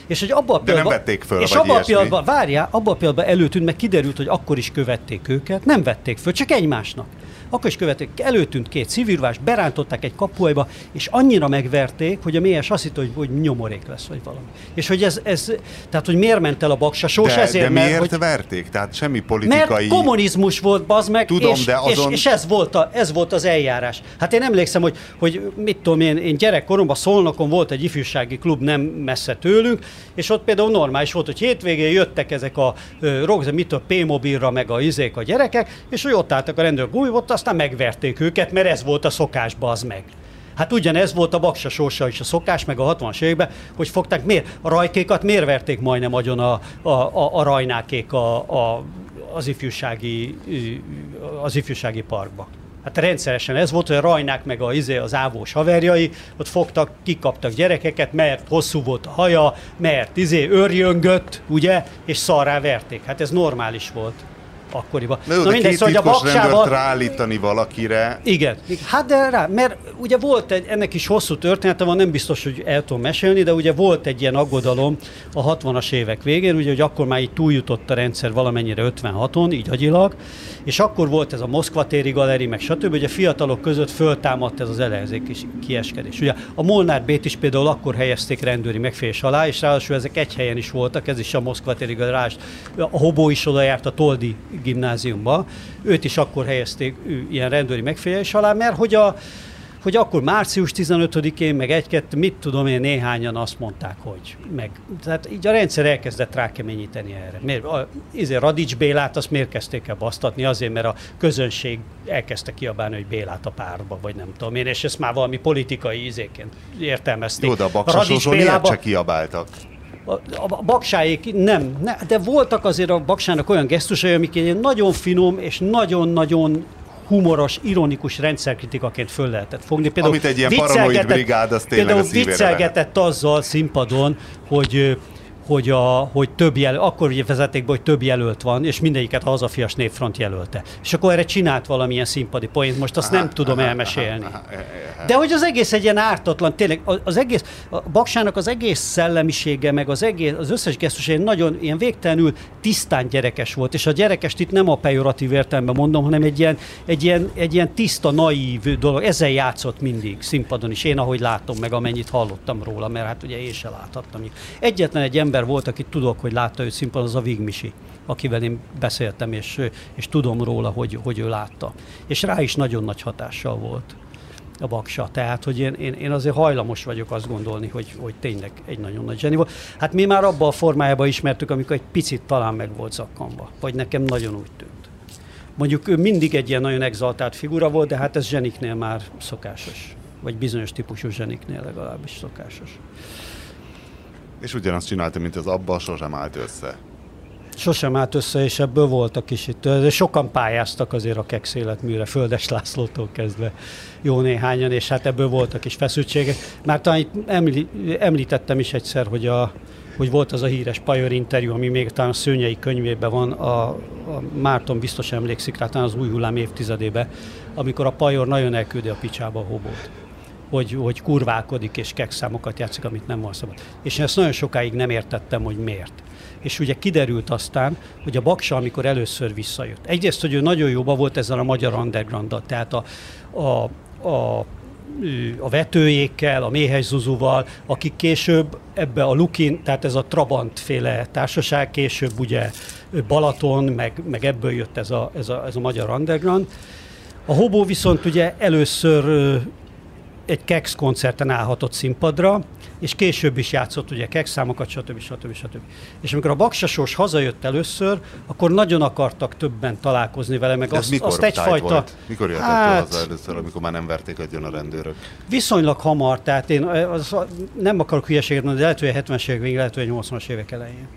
És hogy abban a pillanatban, és abban a pillanatban, várjál, abban a pillanatban előtűnt, meg kiderült, hogy akkor is követték őket, nem vették föl, csak egymásnak. Akkor is követik, előtűnt két szivírvás, berántották egy kapuajba, és annyira megverték, hogy a méhes azt hitt, hogy, hogy nyomorék lesz, vagy valami. És hogy ez, ez tehát, hogy miért ment el a Baksa-Soós, ezért, de miért mert, hogy, verték? Tehát semmi politikai... Mert kommunizmus volt, bazd meg, tudom, és, de azon... és, és ez, volt a, ez volt az eljárás. Hát én emlékszem, hogy, hogy mit tudom én, én gyerekkoromban Szolnokon volt egy ifjúsági klub nem messze tőlünk, és ott például normális volt, hogy hétvégén jöttek ezek a rock, mit a P-mobilra, meg a izék a gyerekek, és hogy ott álltak a rendőr gumibot, aztán megverték őket, mert ez volt a szokás, bazd meg. Hát ugyanez volt a Baksa-Sóssal is a szokás, meg a hatvanas években, hogy fogták miért? A rajkékat miért verték majdnem agyon a, a, a, a rajnákék a, a, az, ifjúsági, az ifjúsági parkba? Hát rendszeresen ez volt, hogy a rajnák meg a, az ávós haverjai, ott fogtak, kikaptak gyerekeket, mert hosszú volt a haja, mert izé őrjöngött, ugye, és szarrá verték. Hát ez normális volt akkoriban. Na jó, de mindegy, két szóval, titkos Baksával... rendőrt ráállítani valakire. Igen. Hát de rá, mert ugye volt egy, ennek is hosszú története van, nem biztos, hogy el tudom mesélni, de ugye volt egy ilyen aggodalom a hatvanas évek végén, ugye, hogy akkor már így túljutott a rendszer valamennyire ötvenhaton, így agyilag, és akkor volt ez a Moszkva téri galeri, meg stb., hogy a fiatalok között föltámadt ez az ellenzéki kieskedés. Ugye a Molnár Bét is például akkor helyezték rendőri megfélés alá, és ráadásul ezek egy helyen is voltak, ez is a Moszkva téri galeri, a Hobó is oda járt, a Toldi gimnáziumba, őt is akkor helyezték ilyen rendőri megfigyelés alá, mert hogy, a, hogy akkor március tizenötödikén, meg egy-kettő, mit tudom én, néhányan azt mondták, hogy meg. Tehát így a rendszer elkezdett rákeményíteni erre. Miért? A, azért Radics Bélát azt miért kezdték el basztatni? Azért, mert a közönség elkezdte kiabálni, hogy Bélát a párba, vagy nem tudom én, és ezt már valami politikai ízéként értelmezték. Jó, de a Baksa-Sóson miért se kiabáltak? A Baksáék nem, ne, de voltak azért a Baksának olyan gesztusai, amik egy nagyon finom és nagyon-nagyon humoros, ironikus rendszerkritikaként föl lehetett fogni. Például amit egy ilyen paranoid brigád, az tényleg a szívére viccelgetett lehet. Azzal színpadon, hogy, hogy, a, hogy több jelölt, akkor ugye vezették be, hogy több jelölt van, és mindegyiket a hazafias Népfront jelölte. És akkor erre csinált valamilyen színpadi poént, most azt nem tudom elmesélni. De hogy az egész egy ilyen ártatlan, tényleg az egész, a Baksának az egész szellemisége, meg az egész, az összes gesztus nagyon ilyen végtelenül tisztán gyerekes volt, és a gyerekest itt nem a pejoratív értelemben mondom, hanem egy ilyen, egy ilyen, egy ilyen tiszta, naív dolog, ezzel játszott mindig színpadon is, én ahogy látom, meg amennyit hallottam róla, mert hát ugye én se láthattam. Egyetlen egy ember volt, akit tudok, hogy látta őt színpadon, az a Vigmisi, akivel én beszéltem, és, és tudom róla, hogy, hogy ő látta. És rá is nagyon nagy hatással volt a Baksa. Tehát, hogy én, én, én azért hajlamos vagyok azt gondolni, hogy, hogy tényleg egy nagyon nagy zseni volt. Hát mi már abban a formájában ismertük, amikor egy picit talán meg volt zakkanva. Vagy nekem nagyon úgy tűnt. Mondjuk ő mindig egy ilyen nagyon exaltált figura volt, de hát ez zseniknél már szokásos. Vagy bizonyos típusú zseniknél legalábbis szokásos. És ugyanazt csináltam, mint az abban, sosem állt össze. Sosem állt össze, és ebből voltak is itt. Sokan pályáztak azért a Kex életműre, Földes Lászlótól kezdve jó néhányan, és hát ebből voltak is feszültségek. Már talán itt említettem is egyszer, hogy, a, hogy volt az a híres Pajor interjú, ami még talán a Szőnyei könyvében van, a, a Márton biztos emlékszik rá, talán az új hullám évtizedében, amikor a Pajor nagyon elküldi a picsába a hobót. Hogy, hogy kurválkodik és Kex-számokat játszik, amit nem van szabad. És én ezt nagyon sokáig nem értettem, hogy miért. És ugye kiderült aztán, hogy a Baksa, amikor először visszajött. Egyrészt, hogy ő nagyon jóba volt ezzel a magyar underground-dal, tehát a, a, a, a Vetőjékkel, a Méhely Zuzuval, akik később ebbe a Lukin, tehát ez a Trabant-féle társaság, később ugye Balaton, meg, meg ebből jött ez a, ez, a, ez a magyar underground. A Hobó viszont ugye először egy Kex koncerten állhatott színpadra, és később is játszott ugye Kex számokat, stb. stb. stb. És amikor a Baksa-Sós hazajött először, akkor nagyon akartak többen találkozni vele, meg azt, mikor azt egyfajta... Volt? Mikor jöttek hát... haza először, amikor már nem verték agyon a rendőrök? Viszonylag hamar, tehát én az, nem akarok hülyeséget mondani, de lehet, hogy a hetvenes évek végén, lehet, hogy a nyolcvanas évek elején.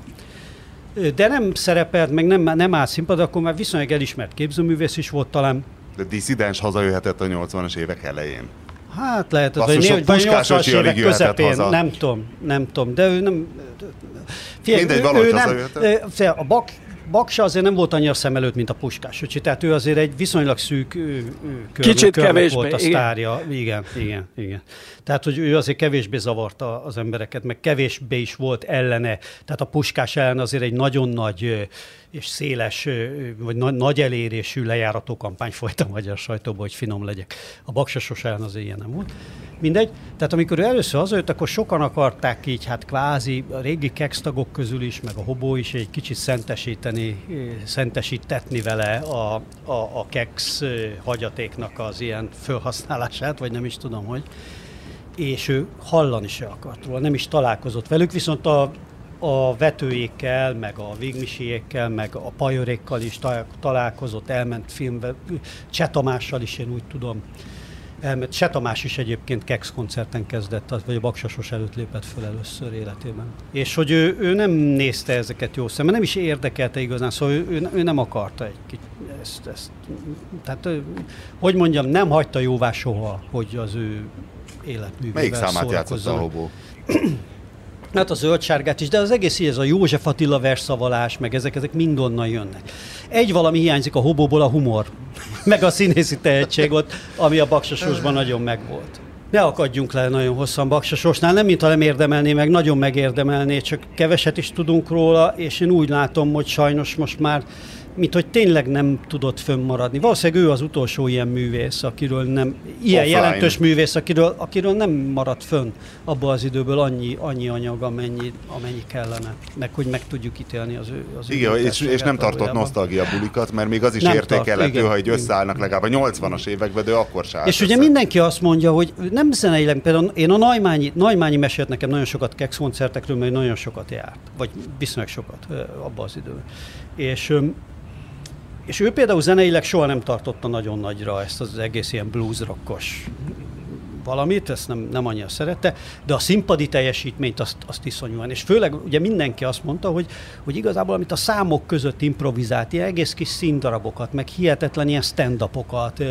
De nem szerepelt, meg nem, nem állt színpadra, akkor már viszonylag elismert képzőművész is volt talán. De diszidens hazajöhetett a nyolcvanas évek elején. Hát lehet, az, hogy négy vagy nyolcvanas évek közepén, haza. nem tudom, nem tudom, de ő nem... Figyelj, mindegy, ő, ő nem, a bak, Baksa azért nem volt annyira szem előtt, mint a Puskás öcsi, tehát ő azért egy viszonylag szűk körnek volt a sztárja. Igen, igen, igen. Tehát, hogy ő azért kevésbé zavarta az embereket, meg kevésbé is volt ellene. Tehát a Puskás ellen azért egy nagyon nagy és széles, vagy na- nagy elérésű lejárató kampány folyt a magyar sajtóban, hogy finom legyek. A Baksa sose ellen azért ilyen nem volt. Mindegy. Tehát amikor ő először hazajött, akkor sokan akarták így, hát kvázi a régi Kex tagok közül is, meg a Hobó is egy kicsit szentesíteni, szentesítetni vele a, a, a Kex hagyatéknak az ilyen felhasználását, vagy nem is tudom, hogy. És ő hallani se akart róla, nem is találkozott velük, viszont a a vetőjékkel, meg a végmisiékkel, meg a Pajorékkal is találkozott, elment filmbe, Cseh Tamással is, én úgy tudom. Elment. Cseh Tamás is egyébként Kex koncerten kezdett, vagy a Baksa-Soós előtt lépett föl először életében. És hogy ő, ő nem nézte ezeket jó szemben, nem is érdekelte igazán, szóval ő, ő, ő nem akarta egy ezt, ezt. Tehát, hogy mondjam, nem hagyta jóvá soha, hogy az ő életművével szórakozzanak. Melyik számát játszott a Hobó? Hát a zöldsárgát is, de az egész így, ez a József Attila verszavalás, meg ezek, ezek mind onnan jönnek. Egy valami hiányzik a Hobóból, a humor, meg a színészi tehetség ott, ami a Baksa-Soósban nagyon megvolt. Ne akadjunk le nagyon hosszan Baksa-Soósnál, nem mintha nem érdemelné, meg nagyon megérdemelné, csak keveset is tudunk róla, és én úgy látom, hogy sajnos most már, mint hogy tényleg nem tudott fönnmaradni. Valószínűleg ő az utolsó ilyen művész, akiről nem, ilyen offline, jelentős művész, akiről, akiről nem maradt fönn abban az időből annyi, annyi anyag, amennyi, amennyi kellene. Meg hogy meg tudjuk ítélni az ő az igen, és, és nem tartott nosztalgia bulikat, mert még az is értékelhető, ha így összeállnak legalább a nyolcvanas években, de akkor sem. És ugye mindenki azt mondja, hogy nem zeneileg, például én a Naimányi, Naimányi mesélt nekem nagyon sokat Kex koncertekről, mert nagyon sokat járt, vagy viszonylag sokat abban az időben. És És ő például zeneileg soha nem tartotta nagyon nagyra ezt az egész ilyen blues-rockos valamit, ezt nem, nem annyira szerette, de a színpadi teljesítményt azt, azt iszonyúan. És főleg ugye mindenki azt mondta, hogy, hogy igazából amit a számok között improvizált, ilyen egész kis színdarabokat, meg hihetetlen ilyen stand-upokat,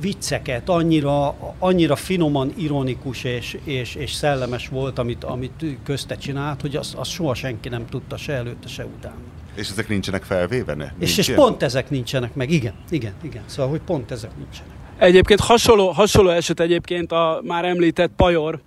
vicceket, annyira, annyira finoman ironikus és, és, és szellemes volt, amit, amit közte csinált, hogy azt az soha senki nem tudta se előtte, se utána. És ezek nincsenek felvéve, ne? És, és pont ezek nincsenek meg, igen, igen, igen. Szóval, hogy pont ezek nincsenek. Egyébként hasonló, hasonló eset egyébként a már említett Pajor,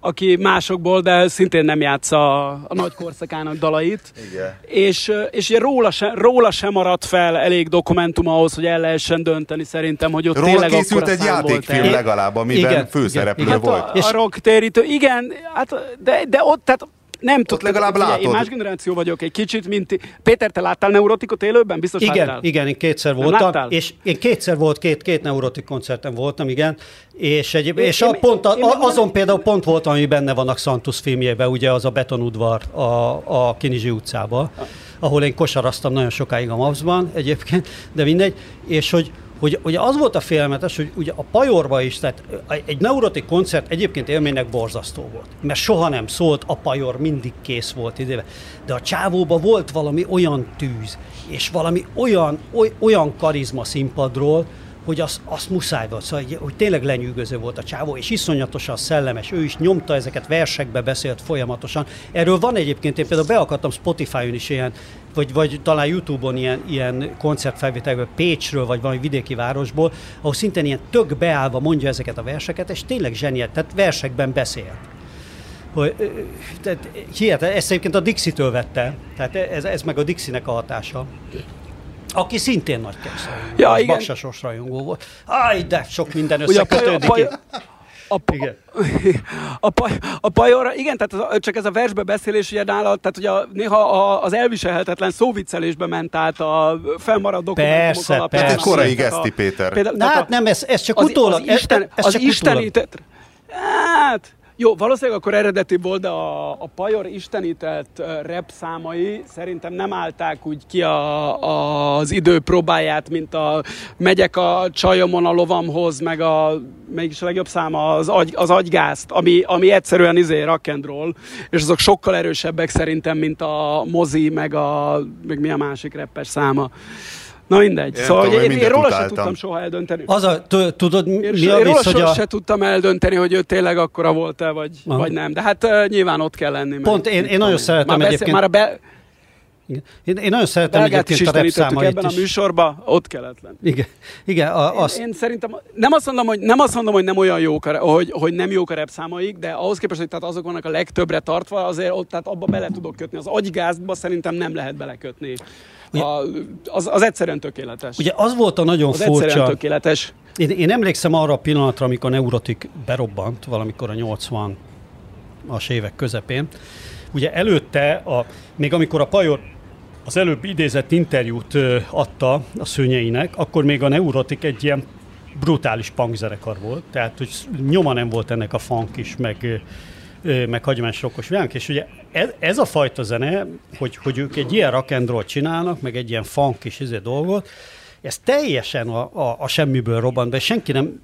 aki másokból, de szintén nem játsza a, a nagy korszakának dalait. Igen. És, és ugye róla sem róla se maradt fel elég dokumentum ahhoz, hogy el lehessen dönteni szerintem, hogy ott róla tényleg akkor a szám volt. Róla készült egy játékfilm legalább, amiben igen, főszereplő igen, volt. Hát a, és a rocktérítő, igen, hát, de, de ott, tehát nem ott tudom, legalább látod. Én más generáció vagyok egy kicsit, mint... Péter, te láttál Neurotikot élőben? Biztos igen, láttál? Igen, én kétszer voltam. És én kétszer volt, két, két Neurotik koncerten voltam, igen. És, egy, és én, a pont, én, a, azon én, például pont volt, ami benne van a Xantus filmjében, ugye az a betonudvar a, a Kinizsi utcában, ahol én kosaraztam nagyon sokáig a Mavsban egyébként, de mindegy, és hogy Hogy, ugye az volt a félelmetes, hogy ugye a Pajorba is, tehát egy Neurotik koncert egyébként élménynek borzasztó volt, mert soha nem szólt, a Pajor mindig kész volt idéve. De a csávóba volt valami olyan tűz, és valami olyan, oly, olyan karizma színpadról, hogy azt az muszáj volt, szóval, hogy tényleg lenyűgöző volt a csávó, és iszonyatosan szellemes, ő is nyomta ezeket, versekbe beszélt folyamatosan. Erről van egyébként, én például beakadtam Spotify-on is ilyen, vagy, vagy talán YouTube-on ilyen, ilyen koncertfelvételből, Pécsről, vagy valami vidéki városból, ahol szintén ilyen tök beállva mondja ezeket a verseket, és tényleg zseniált, tehát versekben beszél. Hogy, tehát, hihetet, ezt egyébként a Dixitől vette, tehát ez, ez meg a Dixinek a hatása. Aki szintén nagy Kex rajongó, ja, igen. Baksa-Soós rajongó volt. Áj, de sok minden összekötődik. A, pa- igen. A, paj- a Pajorra, igen, tehát az, csak ez a versbe beszélés ugye nála, tehát ugye a, néha a, az elviselhetetlen szóviccelésbe ment át a felmaradt dokumentumok persze, alapján. Persze, persze. Korai Geszti Péter. Például, hát a, nem, ez, ez csak az, utólag. Az, Isten, ez, ez az istenített. Hát... Jó, valószínűleg akkor eredeti volt, de a, a Pajor istenített rap számai szerintem nem állták úgy ki a, a, az idő próbáját, mint a megyek a csajomon a lovamhoz, meg a mégis a legjobb száma az, agy, az agygázt, ami, ami egyszerűen izé rock and roll, és azok sokkal erősebbek szerintem, mint a mozi, meg a meg mi a másik rappes száma. Na mindegy. Én szóval tudom, én, én róla se tudtam soha eldönteni. Az a, tudod, mi a vicc, hogy róla soha se tudtam eldönteni, hogy ő tényleg akkora volt-e, vagy, vagy nem. De hát uh, nyilván ott kell lenni. Pont én, én nagyon szeretem egyébként. Már a be... Én, én nagyon szeretem egyébként a rap számait ebben is. A műsorban, ott kelletlen. Igen, igen. A, azt... én, én szerintem, nem azt mondom, hogy nem, azt mondom, hogy nem olyan jók, a, hogy, hogy nem jók a rap számaik, de ahhoz képest, hogy tehát azok vannak a legtöbbre tartva, azért ott, tehát abba bele tudok kötni. Az agygázba szerintem nem lehet belekötni. A, az, az egyszerűen tökéletes. Ugye az volt a nagyon az furcsa... egyszerűen tökéletes. Én, én emlékszem arra a pillanatra, amikor a Neurotik berobbant, valamikor a nyolcvanas évek közepén. Ugye előtte, a, még amikor a Pajor az előbb idézett interjút adta a szőnyeinek, akkor még a Neurotik egy ilyen brutális punkzenekar volt, tehát hogy nyoma nem volt ennek a funk is, meg, meg hagyományos rockos világnak, és ugye ez, ez a fajta zene, hogy, hogy ők egy ilyen rock and roll csinálnak, meg egy ilyen funk is izé dolgot, ez teljesen a, a, a semmiből robbant be, senki nem,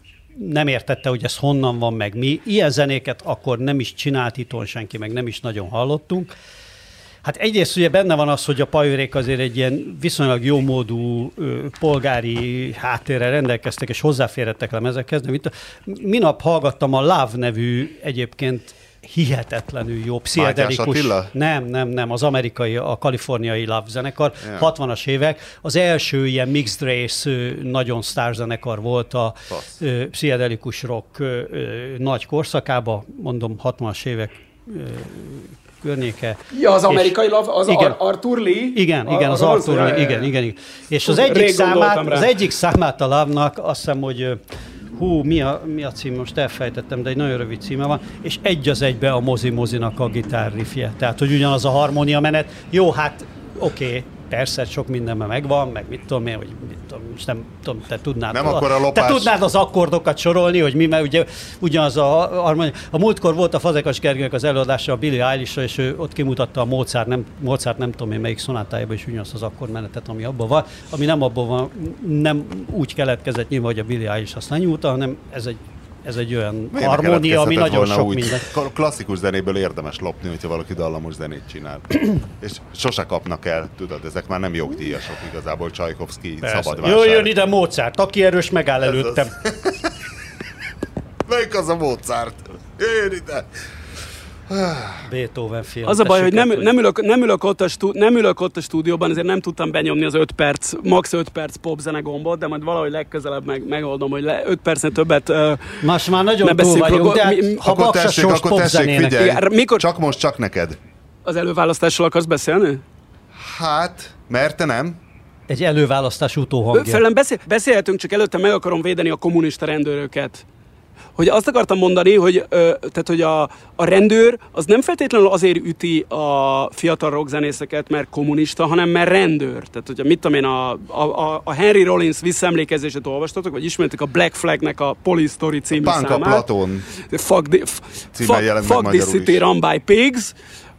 nem értette, hogy ez honnan van, meg mi. Ilyen zenéket akkor nem is csinált itthon senki, meg nem is nagyon hallottunk. Hát egyrészt ugye benne van az, hogy a Pajorék azért egy ilyen viszonylag jómódú polgári háttérrel rendelkeztek, és hozzáférhettek lemezekhez. Minap hallgattam a Love nevű egyébként hihetetlenül jó, pszichedelikus. Nem, nem, nem, az amerikai, a kaliforniai Love zenekar, yeah. hatvanas évek. Az első ilyen mixed race, nagyon sztár zenekar volt a ö, pszichedelikus rock ö, ö, nagy korszakában, mondom hatvanas évek ö, környéke. Ja, az amerikai Love, az igen, Ar- Arthur Lee. Igen, a, igen, az, az Arthur Lee, igen, igen, igen, igen. És az egyik, számát, az egyik számát a Love-nak, azt hiszem, hogy hú, mi a, mi a cím, most elfejtettem, de egy nagyon rövid címe van, és egy az egybe a mozi-mozinak a gitárriffje. Tehát, hogy ugyanaz a harmónia menet. Jó, hát oké, okay, persze, sok mindenben megvan, meg mit tudom én, vagy mit tudom, most nem tudom, te tudnád, nem a, akkor a lopás. Te tudnád az akkordokat sorolni, hogy mi, mert ugye ugyanaz a harmónia. A múltkor volt a Fazekas Gergőnek az előadása a Billie Eilish-ra, és ő ott kimutatta a Mozart, nem, Mozart nem tudom én melyik szonátájában is ugyanazt az akkordmenetet, ami abban van, ami nem abban van, nem úgy keletkezett nyilván, hogy a Billie Eilish azt lenyúlta, hanem ez egy Ez egy olyan harmónia, ami nagyon sok minden. Klasszikus zenéből érdemes lopni, hogyha valaki dallamos zenét csinál. És sose kapnak el, tudod, ezek már nem jogdíjasok igazából, Csajkovszki szabad vásár. Jön ide Mozart, aki erős, megáll előttem. Az... Melyik az a Mozart? Jön ide! Beethoven film. Az a baj, hogy nem, nem, ülök, nem, ülök ott a stú, nem ülök ott a stúdióban, ezért nem tudtam benyomni az öt perc, max. öt perc popzene gombot, de majd valahogy legközelebb meg, megoldom, hogy öt percnél többet uh, Más már nagyon túl vagyunk, de mi, ha Baksa-Soós popzenének. Igen, mikor... Csak most, csak neked. Az előválasztásról akarsz beszélni? Hát, mert te nem. Egy előválasztás utóhangja. Felem beszél, beszélhetünk, csak előtte meg akarom védeni a kommunista rendőröket. Hogy azt akartam mondani, hogy, ö, tehát, hogy a, a rendőr az nem feltétlenül azért üti a fiatal rockzenészeket, mert kommunista, hanem mert rendőr. Tehát, hogyha mit tudom én, a, a, a Henry Rollins visszaemlékezését olvastatok, vagy ismertek a Black Flag-nek a Police Story című a számát. A Platon Fuck, di, f, fuck, fuck this city run by pigs.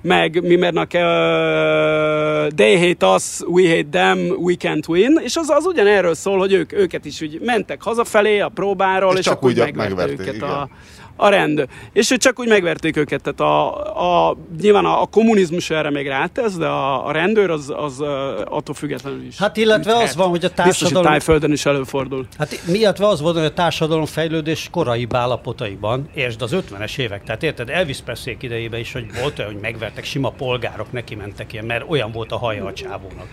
Meg Mimernak uh, They hate us, we hate them, we can't win, és az, az ugyanerről szól, hogy ők, őket is úgy mentek hazafelé a próbáról, és, és csak úgy megverték őket a, a rendőr. És csak úgy megverték őket, tehát a, a, nyilván a, a kommunizmus erre még rátesz, de a, a rendőr az, az attól függetlenül is. Hát illetve az van, hogy a társadalom... Biztos, hogy Tájföldön is előfordul. Hát illetve az van, hogy a társadalom fejlődés korai állapotaiban, és az ötvenes évek, tehát érted, Elvis Presley-ék idejében is, hogy volt olyan, hogy megver sima polgárok neki mentek ilyen, mert olyan volt a haja a csávónak.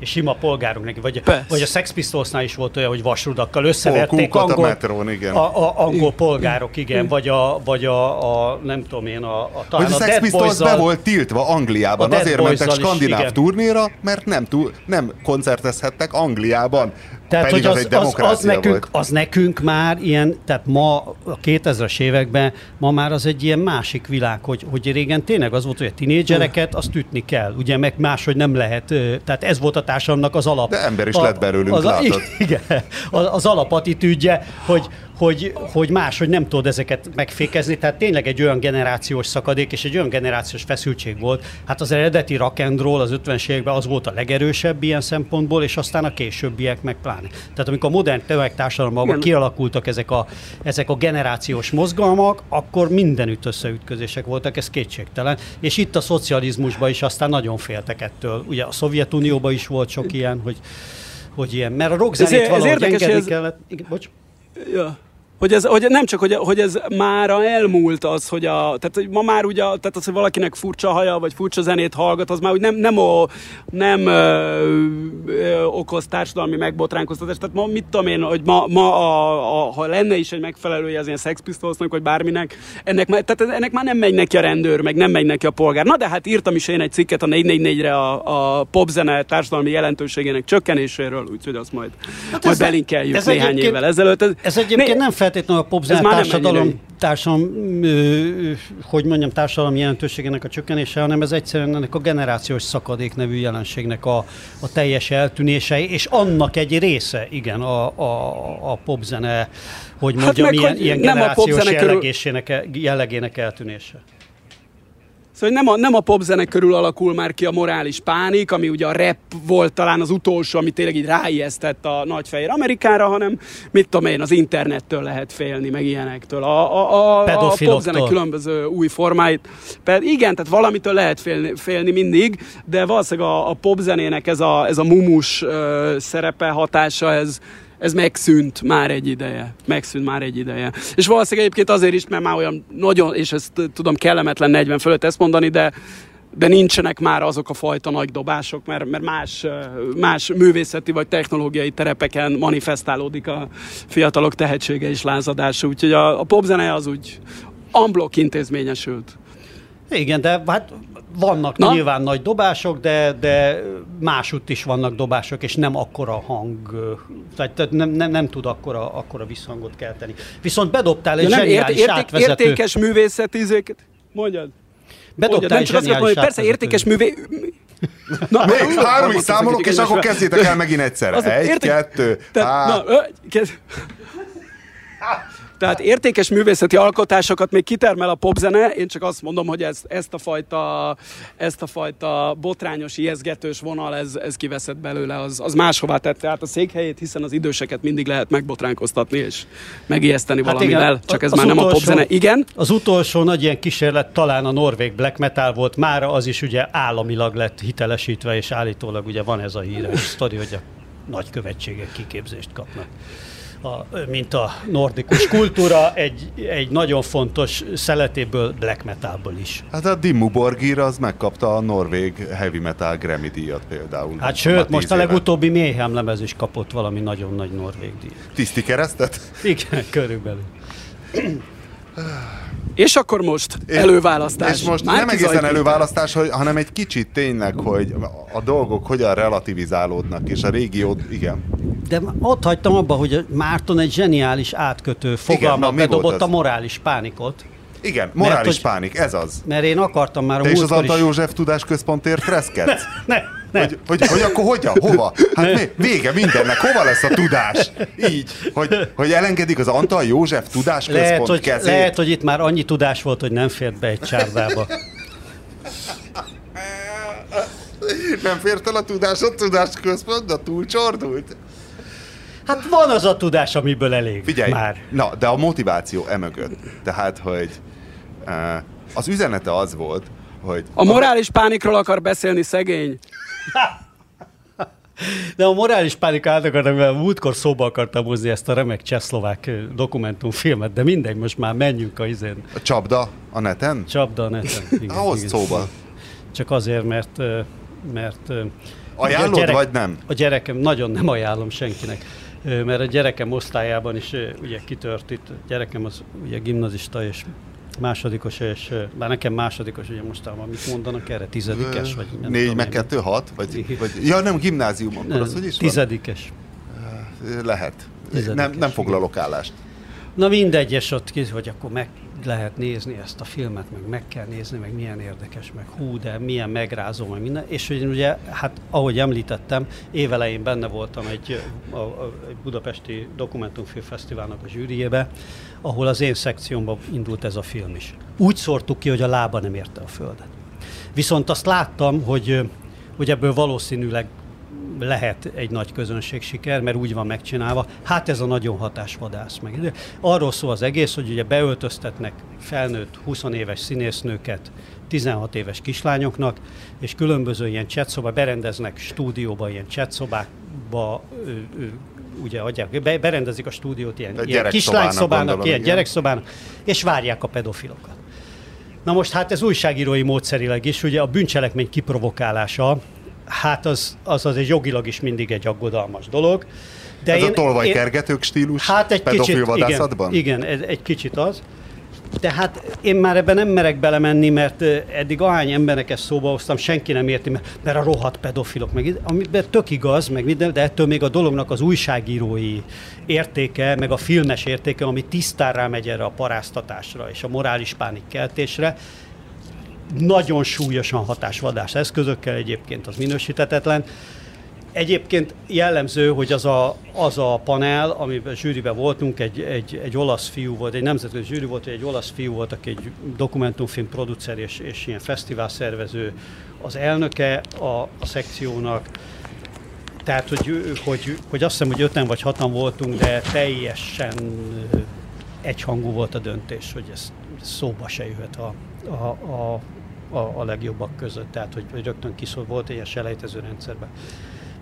És sima polgárok neki. Vagy, vagy a Sex Pistolsnál is volt olyan, hogy vasrudakkal összeverték oh, angol, a metrón, igen. A, a, angol polgárok, igen. Vagy a, vagy a, a nem tudom én, a, a talán a, a Sex Pistols be volt tiltva Angliában, azért mentek skandináv is, turnéra, mert nem, túl, nem koncertezhettek Angliában. Tehát, pedig hogy az, az, az, az, nekünk, az nekünk már ilyen, tehát ma a kétezres években, ma már az egy ilyen másik világ, hogy, hogy régen tényleg az volt, hogy a tinédzsereket azt ütni kell, ugye, meg máshogy nem lehet, tehát ez volt a társadalomnak az alap. De ember is a, lett belőlünk, az, látod. Igen, az, az alapattitűdje, hogy, hogy, hogy máshogy nem tudod ezeket megfékezni, tehát tényleg egy olyan generációs szakadék, és egy olyan generációs feszültség volt. Hát az eredeti rock and roll az ötvenes években az volt a legerősebb ilyen szempontból, és aztán a későbbiek meg pláne. Tehát amikor a modern tömegtársadalomban kialakultak ezek a, ezek a generációs mozgalmak, akkor mindenütt összeütközések voltak, ez kétségtelen. És itt a szocializmusban is aztán nagyon féltek ettől. Ugye a Szovjetunióban is volt sok ilyen, hogy, hogy ilyen, mert a rockzenét valahogy engedni ez... kellett. Igen, bocs. Ja. hogy ez, hogy nem csak, hogy, hogy ez mára elmúlt az, hogy a, tehát hogy ma már ugye, tehát az, hogy valakinek furcsa haja, vagy furcsa zenét hallgat, az már úgy nem, nem, o, nem ö, ö, okoz társadalmi megbotránkoztatást. Tehát ma, mit tudom én, hogy ma, ma a, a, ha lenne is egy megfelelője az ilyen Sex Pistolsnak, vagy bárminek, ennek már, tehát ennek már nem megy neki a rendőr, meg nem megy neki a polgár. Na de hát írtam is én egy cikket a négy négy négyre a, a popzene társadalmi jelentőségének csökkenéséről, úgyhogy azt majd, hát majd belinkeljük ez néhány évvel ezelőtt. Ez, ez egyébként né- nem feltétlenül a popzene társadalom, társadalom, hogy mondjam, társadalmi jelentőségének a csökkenése, hanem ez egyszerűen ennek a generációs szakadék nevű jelenségnek a, a teljes eltűnése, és annak egy része, igen, a, a, a popzene, hogy mondjam, hát meg, ilyen, hogy ilyen generációs jellegésének, jellegének eltűnése. Szóval nem a, nem a popzene körül alakul már ki a morális pánik, ami ugye a rap volt talán az utolsó, ami tényleg így ráijesztett a nagyfehér Amerikára, hanem mit tudom én, az internettől lehet félni, meg ilyenektől. A, a, a, a popzene különböző új formáit. Ped, igen, tehát valamitől lehet félni, félni mindig, de valószínűleg a, a popzenének ez a, ez a mumus ö, szerepe, hatása, ez Ez megszűnt már egy ideje. Megszűnt már egy ideje. És valószínűleg egyébként azért is, mert már olyan nagyon, és ezt tudom kellemetlen negyven fölött ezt mondani, de, de nincsenek már azok a fajta nagy dobások, mert, mert más, más művészeti vagy technológiai terepeken manifestálódik a fiatalok tehetsége és lázadása. Úgyhogy a, a popzene az úgy unblock intézményesült. Igen, de hát vannak Na? nyilván nagy dobások, de, de másutt is vannak dobások, és nem akkora hang, tehát nem, nem, nem tud akkora, akkora visszhangot kelteni. Viszont bedobtál egy ja, zseniális érték, átvezető... Értékes művészetizéket, mondjad. Bedobtál egy zseniális mondani, persze értékes művé... Na, még háromig számolok, és akkor kezdjétek el megint egyszerre. Egy, érték... kettő, há... Tehát értékes művészeti alkotásokat még kitermel a popzene, én csak azt mondom, hogy ez, ezt, a fajta, ezt a fajta botrányos, ijeszgetős vonal, ez, ez kiveszett belőle, az, az máshová tette át a székhelyét, hiszen az időseket mindig lehet megbotránkoztatni és megijeszteni hát valamivel, igen, csak ez már utolsó, nem a popzene. Igen? Az utolsó nagy ilyen kísérlet talán a norvég black metal volt, mára az is ugye államilag lett hitelesítve, és állítólag ugye van ez a híres sztori, hogy a nagykövetségek kiképzést kapnak. A, mint a nordikus kultúra, egy, egy nagyon fontos szeletéből, black metalból is. Hát a Dimmu Borgir az megkapta a norvég heavy metal Grammy díjat például. Hát sőt, most a legutóbbi Méhely lemez is kapott valami nagyon nagy norvég díjat. Tiszti keresztet? Igen, körülbelül. És akkor most előválasztás. És most Márki-Zay nem egészen előválasztás, hanem egy kicsit tényleg, hogy a dolgok hogyan relativizálódnak, és a régió, igen. De ott hagytam abba, hogy Márton egy zseniális átkötő fogalmat bedobott a morális pánikot. Igen, morális mert, pánik, ez az. Mert én akartam már a múltkor is. Te is az Antal József Tudásközpontért freszkedsz? Ne, ne. Hogy, hogy, hogy akkor hogyan, hova? Hát mi, vége mindennek, hova lesz a tudás? Így, hogy, hogy elengedik az Antal József Tudásközpont lehet, hogy, kezét. Lehet, hogy itt már annyi tudás volt, hogy nem fért be egy csárdába. Nem fért el a tudásod Tudásközpont, de túlcsordult. Hát van az a tudás, amiből elég. Figyelj, már. Na, de a motiváció emögött. Tehát, hogy uh, az üzenete az volt, hogy... A morális pánikról akar beszélni, szegény. De a morális pánik át akartam, mert múltkor szóba akartam hozni ezt a remek csehszlovák dokumentumfilmet, de mindegy, most már menjünk a izén. A csapda a neten? Csapda a neten, igen. Ahhoz szóba. Csak azért, mert... mert ajánlod, gyerek, vagy nem? A gyerekem, nagyon nem ajánlom senkinek. Mert a gyerekem osztályában is ugye kitört itt, a gyerekem az ugye gimnazista és másodikos, és bár nekem másodikos, ugye mostában mit mondanak erre, tizedikes? Vagy nem négy, tudom, meg kettő, hat? Vagy, vagy, ja, nem, gimnázium, akkor az hogy is van? Tizedikes. Lehet. Tizedikes. Nem, nem foglalok állást. Na mindegy, és ott ki, hogy akkor meg lehet nézni ezt a filmet, meg meg kell nézni, meg milyen érdekes, meg hú, de milyen megrázó, meg minden. És hogy ugye, hát ahogy említettem, évelején benne voltam egy, a, a, egy budapesti dokumentumfilmfesztiválnak a zsűriébe, ahol az én szekciómban indult ez a film is. Úgy szórtuk ki, hogy a lába nem érte a földet. Viszont azt láttam, hogy, hogy ebből valószínűleg lehet egy nagy közönség siker, mert úgy van megcsinálva, hát ez a nagyon hatásvadász meg. Arról szól az egész, hogy ugye beöltöztetnek felnőtt húsz éves színésznőket tizenhat éves kislányoknak, és különböző ilyen csetszobába berendeznek stúdióba, ilyen csetszobákba ugye adják, be, berendezik a stúdiót ilyen, ilyen kislányszobának, ilyen gyerekszobának, és várják a pedofilokat. Na most hát ez újságírói módszerileg is, ugye a bűncselekmény kiprovokálása, hát az, az az egy jogilag is mindig egy aggodalmas dolog. De ez én, a tolvajkergetők stílus hát egy pedofil kicsit, vadászatban? Igen, igen, egy kicsit az. De hát én már ebben nem merek belemenni, mert eddig ahány embernek ezt szóba hoztam, senki nem érti, mert, mert a rohadt pedofilok, meg, amiben tök igaz, meg minden, de ettől még a dolognak az újságírói értéke, meg a filmes értéke, ami tisztán rámegy erre a paráztatásra és a morális pánikkeltésre, nagyon súlyosan hatásvadás eszközökkel egyébként az minősíthetetlen. Egyébként jellemző, hogy az a, az a panel, amiben zsűriben voltunk, egy, egy, egy olasz fiú volt, egy nemzetközi zsűri volt, egy olasz fiú volt, aki egy dokumentumfilm producer és, és ilyen fesztivál szervező, az elnöke a, a szekciónak. Tehát, hogy, hogy, hogy azt hiszem, hogy öten vagy hatan voltunk, de teljesen egyhangú volt a döntés, hogy ez szóba se jöhet a, a, a, a, a legjobbak között. Tehát, hogy, hogy rögtön kiszól, volt egy ilyen selejtező rendszerben.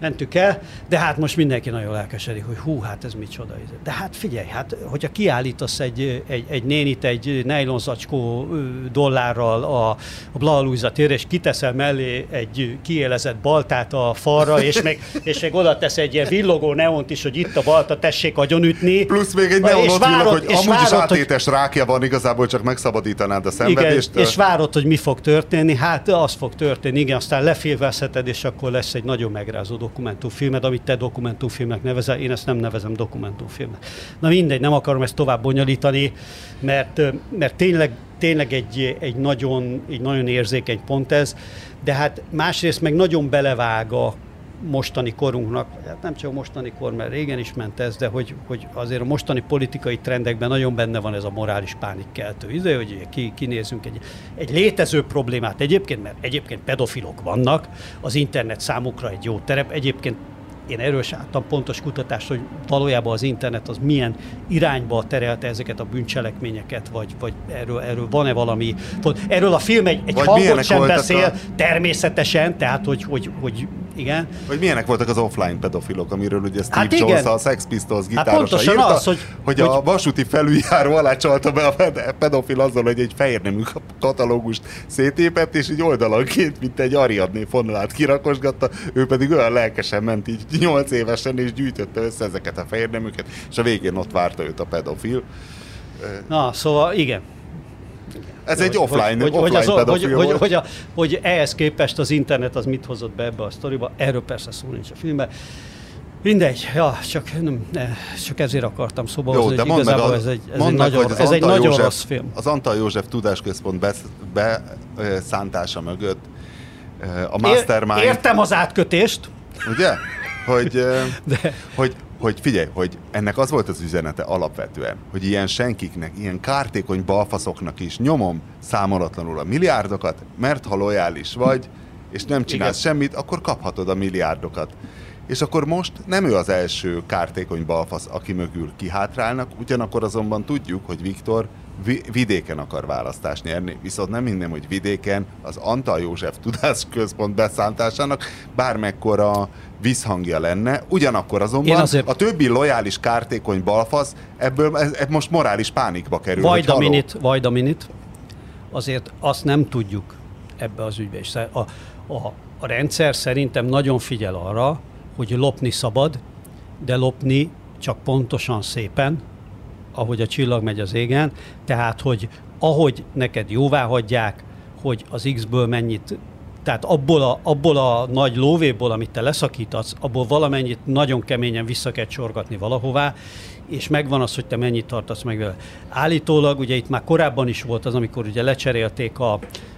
Mentük el, de hát most mindenki nagyon lelkesedik, hogy hú, hát ez micsoda. De hát figyelj, hát hogyha kiállítasz egy, egy, egy nénit egy nejlonzacskó dollárral a, a Blaha Lujza térre, és kiteszel mellé egy kiélezett baltát a falra, és még, és még oda tesz egy ilyen villogó neont is, hogy itt a balta, tessék agyonütni. Plusz még egy neon ott villog, hogy amúgy várod, is átétes hogy... rákja van, igazából csak megszabadítanád a szenvedést. Igen, és várod, hogy mi fog történni, hát az fog történni, igen, aztán lefélvezheted, és akkor lesz egy nagyon megrázódó dokumentumfilmed, amit te dokumentumfilmnek nevezel, én ezt nem nevezem dokumentumfilmnek. Na mindegy, nem akarom ezt tovább bonyolítani, mert, mert tényleg, tényleg egy, egy, nagyon, egy nagyon érzékeny pont ez, de hát másrészt meg nagyon belevág a mostani korunknak, hát nem csak a mostani kor, mert régen is ment ez, de hogy, hogy azért a mostani politikai trendekben nagyon benne van ez a morális pánikkeltő idő, hogy ki, kinézünk egy, egy létező problémát egyébként, mert egyébként pedofilok vannak, az internet számukra egy jó terep, egyébként én erős álltam pontos kutatást, hogy valójában az internet az milyen irányba terelte ezeket a bűncselekményeket, vagy, vagy erről, erről van-e valami... Erről a film egy, egy hangot sem beszél, a... természetesen, tehát hogy, hogy, hogy igen. Vagy milyenek voltak az offline pedofilok, amiről ugye Steve hát Jones, a Sex Pistols gitárosa hát írta, az, hogy, hogy, hogy a vasúti felüljáró alá csalta be a pedofil azzal, hogy egy fehér nemű katalógust szétépett, és így oldalanként, mint egy Ariadné fonalát kirakosgatta, ő pedig olyan lelkesen ment így nyolc évesen, és gyűjtötte össze ezeket a fehér neműket, és a végén ott várta őt a pedofil. Na, szóval igen. Ez hogy, egy offline, hogy, offline hogy, pedofil hogy, hogy, hogy, a, hogy ehhez képest az internet az mit hozott be ebbe a sztoriba, erről persze szó nincs a filmben. Mindegy, ja, csak, nem, csak ezért akartam szóba hozni, hogy igazából ez egy, ez egy, nagyon, meg, ez egy József, nagyon rossz film. Az Antal József Tudásközpont beszántása be, mögött a mastermind... Értem az átkötést. Ugye? Hogy, de... hogy, hogy figyelj, hogy ennek az volt az üzenete alapvetően, hogy ilyen senkiknek, ilyen kártékony balfaszoknak is nyomom számolatlanul a milliárdokat, mert ha lojális vagy, és nem csinálsz igen. semmit, akkor kaphatod a milliárdokat. És akkor most nem ő az első kártékony balfasz, aki mögül kihátrálnak, ugyanakkor azonban tudjuk, hogy Viktor vi- vidéken akar választást nyerni, viszont nem hinném, hogy vidéken az Antal József Tudásközpont beszántásának bármekkora visszhangja lenne, ugyanakkor azonban azért... a többi lojális kártékony balfasz ebből ez, ez most morális pánikba kerül. Vajd a minit, vajd a minit, azért azt nem tudjuk ebbe az ügybe is. A, a, a rendszer szerintem nagyon figyel arra, hogy lopni szabad, de lopni csak pontosan szépen, ahogy a csillag megy az égen, tehát, hogy ahogy neked jóvá hagyják, hogy az X-ből mennyit, tehát abból a, abból a nagy lóvéból, amit te leszakítasz, abból valamennyit nagyon keményen vissza kell csorgatni valahová, és megvan az, hogy te mennyit tartasz meg vele. Állítólag, ugye itt már korábban is volt az, amikor ugye lecserélték a,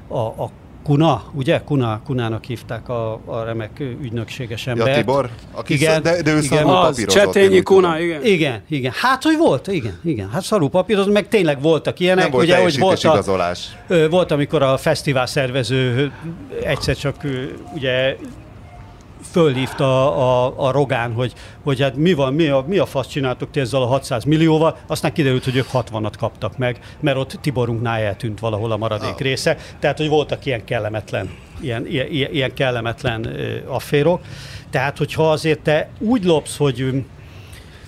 a, a Kuna, ugye? Kuna, Kunának hívták a, a remek ügynökséges embert. Ja, Tibor, aki igen, de, de ő igen, szarú papírozott. Csetényi Kuna, igen. Igen, igen. Hát, hogy volt, igen, igen. Hát szarú papírozott, meg tényleg voltak ilyenek. Nem volt ugye, teljesítés volt a, igazolás. Volt, amikor a fesztivál szervező egyszer csak ugye fölhívta a, a, a Rogán, hogy, hogy hát mi van, mi a, mi a fasz csináltok ti ezzel a hatszáz millióval, aztán kiderült, hogy ők hatvanat kaptak meg, mert ott Tiborunknál eltűnt valahol a maradék része, tehát hogy voltak ilyen kellemetlen, ilyen, ilyen, ilyen kellemetlen afférok, tehát hogyha azért te úgy lopsz, hogy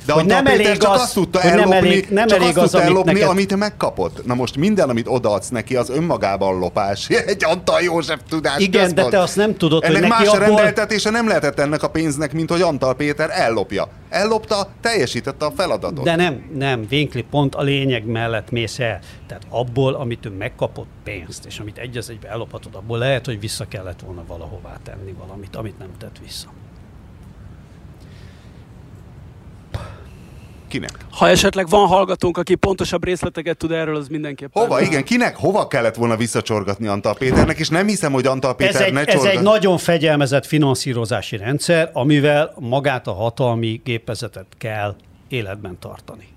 De hogy nem elég csak az, azt tudta hogy ellopni, nem elég, nem csak elég azt az, amit ellopni, neked... amit megkapott. Na most minden, amit odaadsz neki, az önmagában lopás. Egy Antal József tudás. Igen, központ. De te azt nem tudod, ennek hogy neki más abból... rendeltetése nem lehetett ennek a pénznek, mint hogy Antal Péter ellopja. Ellopta, teljesítette a feladatot. De nem, nem, Winkli, pont a lényeg mellett mész el. Tehát abból, amit ő megkapott pénzt, és amit egy az egybe ellophatod, abból lehet, hogy vissza kellett volna valahová tenni valamit, amit nem tett vissza. Kinek? Ha esetleg van hallgatónk, aki pontosabb részleteket tud erről, az mindenképpen... Hova? Nem. Igen, kinek? Hova kellett volna visszacsorgatni Antal Péternek, és nem hiszem, hogy Antal Péter ez ne egy, csorgat... Ez egy nagyon fegyelmezett finanszírozási rendszer, amivel magát a hatalmi gépezetet kell életben tartani.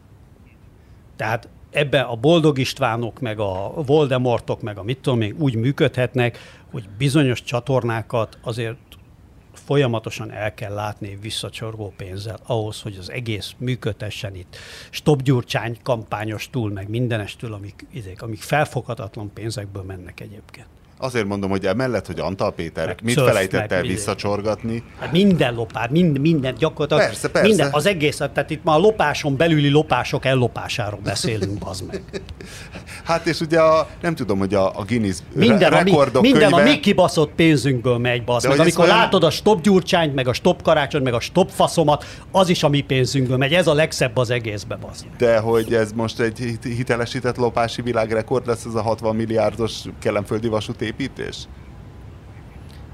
Tehát ebben a Boldog Istvánok, meg a Voldemortok, meg a mit tudom én, úgy működhetnek, hogy bizonyos csatornákat azért folyamatosan el kell látni visszacsorgó pénzzel ahhoz, hogy az egész működhessen itt. Stop Gyurcsány kampányostól, meg mindenestől, amik, amik felfoghatatlan pénzekből mennek egyébként. Azért mondom, hogy emellett, hogy Antal Péter meg mit felejtett el visszacsorgatni? Hát minden lopár, mind, minden gyakorlatilag. Persze, persze. Minden, az egész, tehát itt már a lopáson belüli lopások ellopásáról beszélünk, bazd meg. Hát és ugye a, nem tudom, hogy a, a Guinness minden rekordok a mi, minden könyve... a mi kibaszott pénzünkből megy, bazd meg. Amikor olyan... látod a Stop Gyurcsányt, meg a Stop Karácsony, meg a Stop faszomat, az is a mi pénzünkből megy. Ez a legszebb az egészbe, bazd meg. De hogy ez most egy hitelesített lopási világrekord lesz, ez a hatvan milliárdos kellemföldi vasúti építés?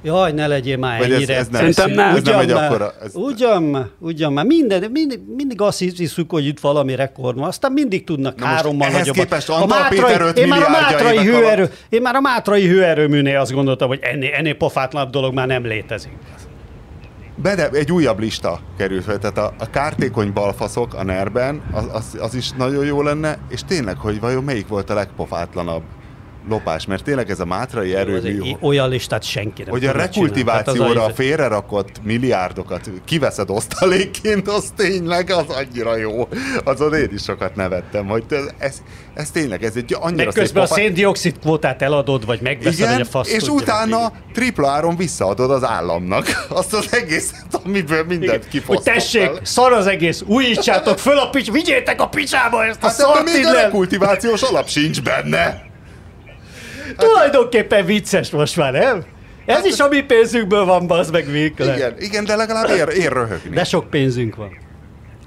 Jaj, ne legyél már vagy ennyire. Ez, ez nem, nem, ugyan nem egy már, akkora... Ez... Ugyan, ugyan már. Minden, mindig, mindig azt hiszük, hogy itt valami rekord van. Aztán mindig tudnak na hárommal nagyobbat. A Mátrai, én, már a Mátrai hőerő, én már a Mátrai hőerőműnél azt gondoltam, hogy ennél, ennél pofátlanabb dolog már nem létezik. Bede, egy újabb lista kerül fel, tehát a, a kártékony balfaszok a nerben, az, az, az is nagyon jó lenne, és tényleg, hogy vajon melyik volt a legpofátlanabb lopás, mert tényleg ez a mátrai erőmű... Olyan listát senki nem. Hogy a rekultivációra hát az félrerakott milliárdokat kiveszed osztalékként, az tényleg az annyira jó. Azon én is sokat nevettem, hogy ez, ez tényleg, ez egy annyira meg közben papá... a széndioxid kvótát eladod, vagy megveszed, igen, hogy a fasz és utána tripla áron visszaadod az államnak azt az egészet, amiből mindent kifosztott. Hogy tessék, el. Szar az egész, újítsátok föl a pics, vigyétek a picsába ezt a hát szart innen! Hát még a rekultivációs alap sincs benne. Hát tulajdonképpen vicces most már, nem? Ez hát is a mi pénzünkből van, bazd meg, végre. Igen, igen, de legalább ér, ér röhögni. De sok pénzünk van.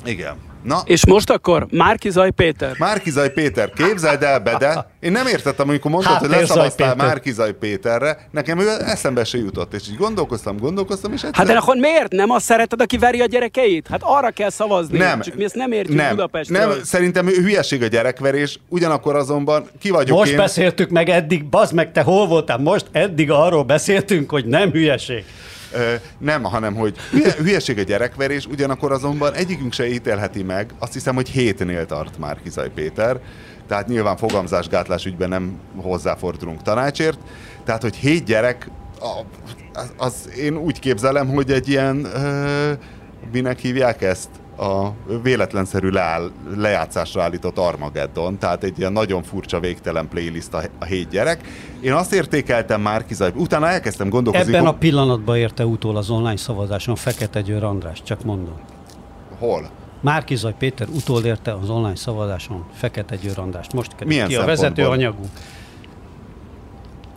Igen. Na. És most akkor Márki-Zay Péter. Márki-Zay Péter, képzeld el, Bede. Én nem értettem, amikor mondtad, hát, hogy leszavaztál Márki-Zay Péterre. Nekem ő eszembe se jutott, és így gondolkoztam, gondolkoztam, és egyszer... Hát de akkor miért nem azt szereted, aki veri a gyerekeit? Hát arra kell szavazni, nem, csak mi ezt nem értjük nem, Budapestről. Nem, szerintem hülyeség a gyerekverés, ugyanakkor azonban ki vagyok most én... Most beszéltük meg eddig, bazd meg, te hol voltál most? Eddig arról beszéltünk, hogy nem hülyeség. Ö, nem, hanem hogy hülyeség a gyerekverés, ugyanakkor azonban egyikünk se ítélheti meg, azt hiszem, hogy hétnél tart Márki-Zay Péter, tehát nyilván fogamzásgátlás ügyben nem hozzáfordulunk tanácsért, tehát hogy hét gyerek, az, az én úgy képzelem, hogy egy ilyen, ö, minek hívják ezt? A véletlenszerű leáll, lejátszásra állított Armageddon, tehát egy ilyen nagyon furcsa, végtelen playlist a, a hét gyerek. Én azt értékeltem Márki-Zay, utána elkezdtem gondolkozni... Ebben a pillanatban érte utól az online szavazáson Fekete Győr András, csak mondom. Hol? Márki-Zay Péter utól érte az online szavazáson Fekete Győr Andrást. Most kerül ki a vezető anyagú.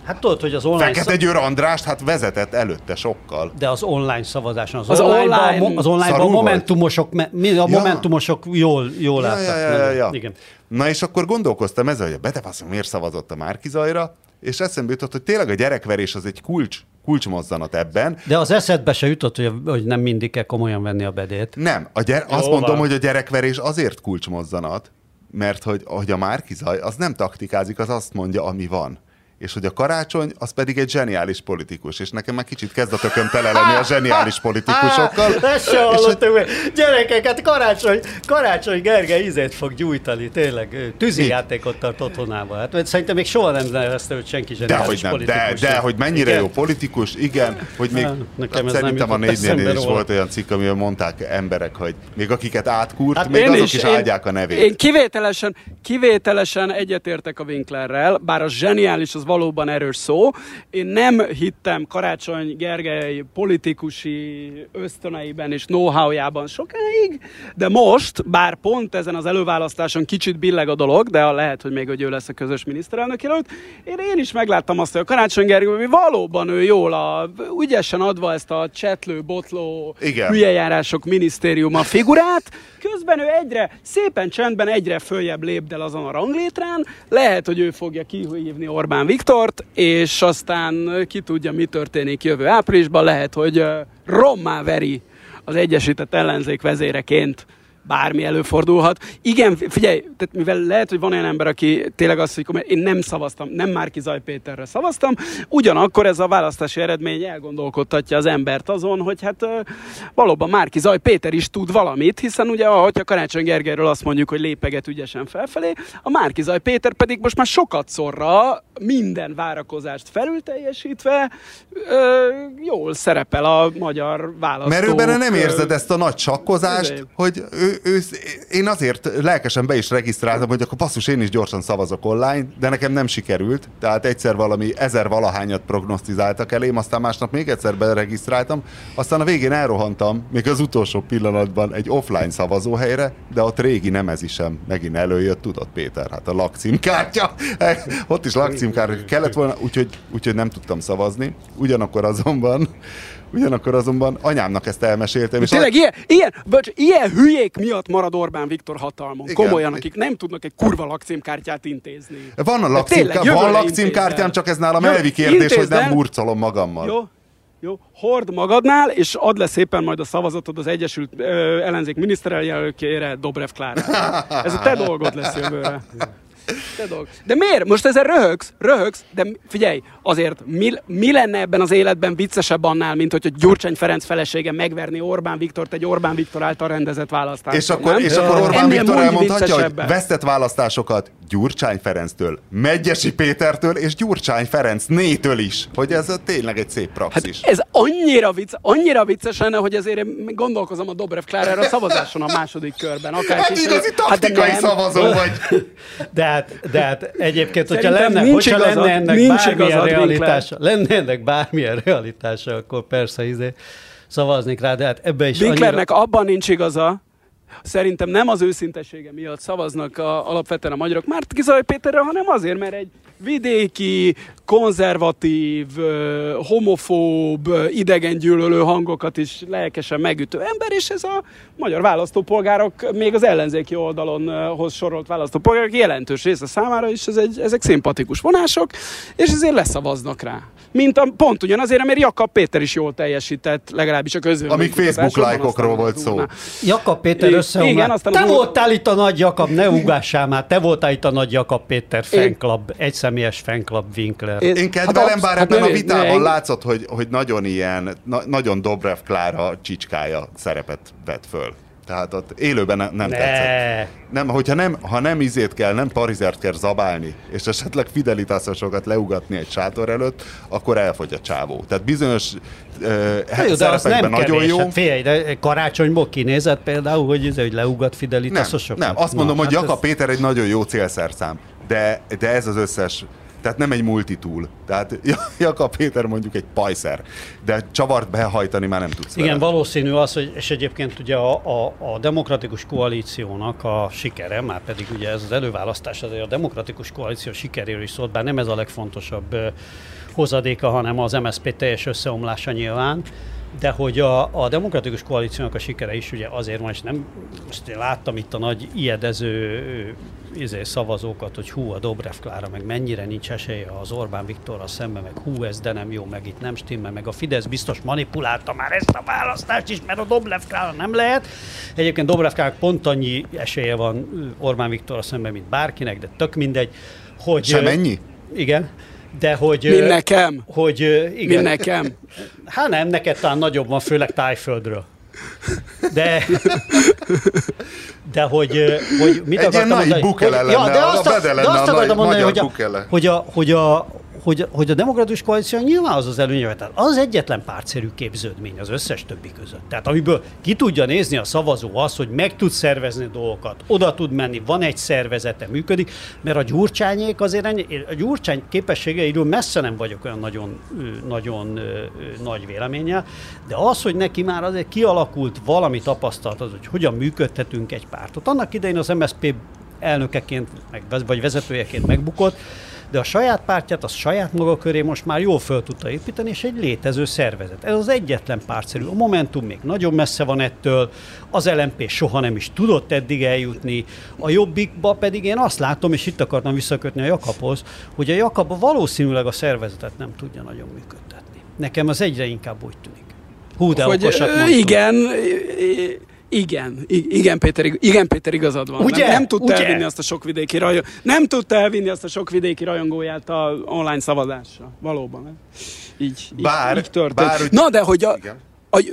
Hát tudod, hogy az online Fekete Győr Andrást hát vezetett előtte sokkal. De az online szavazáson, az, az online, online, az online a momentumosok, me, a ja. momentumosok jól, jól ja, álltak. Ja, ja, ja. Igen. Na és akkor gondolkoztam ezzel, hogy a Bedefaszon miért szavazott a Márki-Zayra, és eszembe jutott, hogy tényleg a gyerekverés az egy kulcs, kulcsmozzanat ebben. De az eszedbe se jutott, hogy, hogy nem mindig kell komolyan venni a Bedét. Nem, a gyere, azt Jó, mondom, van. hogy a gyerekverés azért kulcsmozzanat, mert hogy, hogy a Márki-Zay az nem taktikázik, az azt mondja, ami van. És hogy a Karácsony, az pedig egy zseniális politikus, és nekem már kicsit kezd a tököm tele lenni a zseniális politikusokkal. Ezt sem hallottam, hogy... Gyerekek, hát Karácsony, Karácsony Gergely ízét fog gyújtani, tényleg. Tűzijátékot tart otthonába. Hát szerintem még soha nem nevezte, hogy senki zseniális de, politikus. Nem, de, de, hogy mennyire igen. jó politikus, igen, hogy még hát, szerintem a négynél is volt olyan cikk, amivel mondták emberek, hogy még akiket átkúrt, hát még azok is, is áldják a nevét. Én kivételesen, kivételesen egyetértek a Winklerrel, bár a zseniális az valóban erős szó. Én nem hittem Karácsony Gergely politikusi ösztöneiben és know-howjában sokáig, de most, bár pont ezen az előválasztáson kicsit billeg a dolog, de lehet, hogy még hogy ő lesz a közös miniszterelnök jelölt, én, én is megláttam azt, hogy a Karácsony Gergely valóban ő jól, a, ügyesen adva ezt a csetlő, botló, hülyejárások minisztériuma figurát, közben ő egyre, szépen csendben egyre följebb lépdel azon a ranglétrán, lehet, hogy ő fogja kihívni Orbán Viktort, és aztán ki tudja, mi történik jövő áprilisban, lehet, hogy rommá veri az egyesített ellenzék vezéreként, bármi előfordulhat. Igen, figyelj, tehát mivel lehet, hogy van olyan ember, aki tényleg azt mondja, hogy én nem szavaztam, nem Márki-Zay Péterre szavaztam, ugyanakkor ez a választási eredmény elgondolkodtatja az embert azon, hogy hát valóban Márki-Zay Péter is tud valamit, hiszen ugye, ahogy a Karácsony Gergelyről azt mondjuk, hogy lépeget ügyesen felfelé, a Márki-Zay Péter pedig most már sokat szorra minden várakozást felülteljesítve jól szerepel a magyar választók. Mert őben nem érzed ezt a nagy csakkozást, Zé. hogy ő Ő, én azért lelkesen be is regisztráltam, hogy akkor basszus, én is gyorsan szavazok online, de nekem nem sikerült. Tehát egyszer valami ezer valahányat prognosztizáltak elém, aztán másnap még egyszer beregisztráltam, aztán a végén elrohantam, még az utolsó pillanatban egy offline szavazóhelyre, de ott régi nemezisem megint előjött, tudod Péter, hát a lakcímkártya. Ott is lakcímkártya kellett volna, úgyhogy, úgyhogy nem tudtam szavazni. Ugyanakkor azonban Ugyanakkor azonban anyámnak ezt elmeséltem. És tényleg a... ilyen, ilyen, bocs, ilyen hülyék miatt marad Orbán Viktor hatalmon. Igen. Komolyan, akik nem tudnak egy kurva lakcímkártyát intézni. Van a lakcímkártyám, van lakcímkártyám, csak ez nálam elvi kérdés, intézzel. Hogy nem murcolom magammal. Jó. Jó, hord magadnál, és add le szépen majd a szavazatod az Egyesült ö, Ellenzék miniszterelnökére, Dobrev Klárát. Ez a te dolgod lesz jövőre. De miért? Most ezzel röhögsz, röhögsz, de figyelj, azért mi, mi lenne ebben az életben viccesebb annál, mint hogy Gyurcsány Ferenc felesége megverni Orbán Viktort egy Orbán Viktor által rendezett választáson. És akkor, és akkor Orbán Ennél Viktor elmondhatja, hogy vesztett választásokat Gyurcsány Ferenctől, Megyesi Pétertől és Gyurcsány Ferenc nétől is. Hogy ez tényleg egy szép praxis. Hát ez annyira, vicc, annyira vicces lenne, hogy azért én gondolkozom a Dobrev Klárára szavazáson a második körben. Akár hát kis, igazi taktikai hát szavazó vagy. De hát, de hát egyébként, hogyha lenne, hogyha lenne ennek bármilyen realitása, lenne ennek bármilyen realitása, akkor persze izé szavaznék rá, de hát ebbe is annyira... Winklernek abban nincs igaza, szerintem nem az őszintesége miatt szavaznak a, alapvetően a magyarok Márki-Zay Péterre, hanem azért, mert egy vidéki, konzervatív, homofób, idegengyűlölő hangokat is lelkesen megütő ember, és ez a magyar választópolgárok, még az ellenzéki oldalonhoz sorolt választópolgárok jelentős része számára is, ez egy, ezek szimpatikus vonások, és ezért leszavaznak rá. Mint a, pont ugyanazért, mert Jakab Péter is jól teljesített, legalábbis a közvélemény. Amíg Facebook lájkokról volt szó. Jakab Péter összeomlott. Igen, aztán te az... voltál itt a nagy Jakab, ne ugássál már, te voltál itt a nagy Jakab Péter fanklub, egyszemélyes fanklub Winkler. Én, én kedvelem, hát bár hát nem a vitában ne, látszott, hogy, hogy nagyon ilyen, na, nagyon Dobrev Klára csicskája szerepet vett föl. Tehát ott élőben nem ne. tetszett. Nem, hogyha nem, ha nem izét kell, nem parizert kell zabálni, és esetleg fidelitásosokat leugatni egy sátor előtt, akkor elfogy a csávó. Tehát bizonyos uh, szerepekben nagyon kevés. Jó. Hát figyelj, de Karácsonyból kinézett például, hogy, hogy leugat fidelitásosokat? Nem, nem, azt mondom, na, hogy hát Jakab ez... Péter egy nagyon jó célszerszám, de, de ez az összes... Tehát nem egy multitool. Tehát Jakab Péter mondjuk egy pajszer, de csavart behajtani már nem tudsz. Igen, veled. Valószínű az, hogy, és egyébként ugye a, a, a demokratikus koalíciónak a sikere, már pedig ugye ez az előválasztás, azért a demokratikus koalíció sikeréről is szólt, bár nem ez a legfontosabb hozadéka, hanem az em es zé pé teljes összeomlása nyilván, de hogy a, a demokratikus koalíciónak a sikere is ugye azért van, és nem, most én láttam itt a nagy ijedező izé, szavazókat, hogy hú, a Dobrev Klára, meg mennyire nincs esélye az Orbán Viktorral szemben, meg hú, ez de nem jó, meg itt nem stimmel, meg a Fidesz biztos manipulálta már ezt a választást is, mert a Dobrev Klára nem lehet. Egyébként Dobrev Klárának pont annyi esélye van Orbán Viktorral szemben, mint bárkinek, de tök mindegy, hogy... Sem ennyi? Igen. De hogy... Mi nekem? Hogy, igen. Mi nekem? Hát nem, neked talán nagyobb van, főleg Tájföldről. De... De hogy... hogy mit egy ilyen nagy bukele lenne, ja, de azt a, a Bede lenne a nagy, magyar bukele. Hogy a, hogy a, hogy, hogy a demokratikus koalíció nyilván az az előnye, tehát az egyetlen pártszerű képződmény az összes többi között. Tehát amiből ki tudja nézni a szavazó az, hogy meg tud szervezni dolgokat, oda tud menni, van egy szervezete, működik, mert a Gyurcsányék azért ennyi, a Gyurcsány képességeiről messze nem vagyok olyan nagyon, nagyon nagy véleménnyel, de az, hogy neki már azért kialakult valami tapasztalat az, hogy hogyan működtetünk egy pártot. Annak idején az em es zé pé elnökeként, vagy vezetőjeként megbukott, de a saját pártját, a saját maga köré most már jól föl tudta építeni, és egy létező szervezet. Ez az egyetlen pártszerű. A Momentum még nagyon messze van ettől, az el em pé soha nem is tudott eddig eljutni, a Jobbikba pedig én azt látom, és itt akartam visszakötni a Jakabhoz, hogy a Jakab valószínűleg a szervezetet nem tudja nagyon működtetni. Nekem az egyre inkább úgy tűnik. Hú, de okosat mondtam. Igen, Igen, igen Péter, igen, Péter igazad van. Ugye? Nem, nem tudta Ugye? elvinni azt a sok vidéki rajong... Nem tudta elvinni azt a sok vidéki rajongóját a online szavazásra. Valóban. Nem? Így, bár, így, így történt. Bár, Na, de hogy a, a,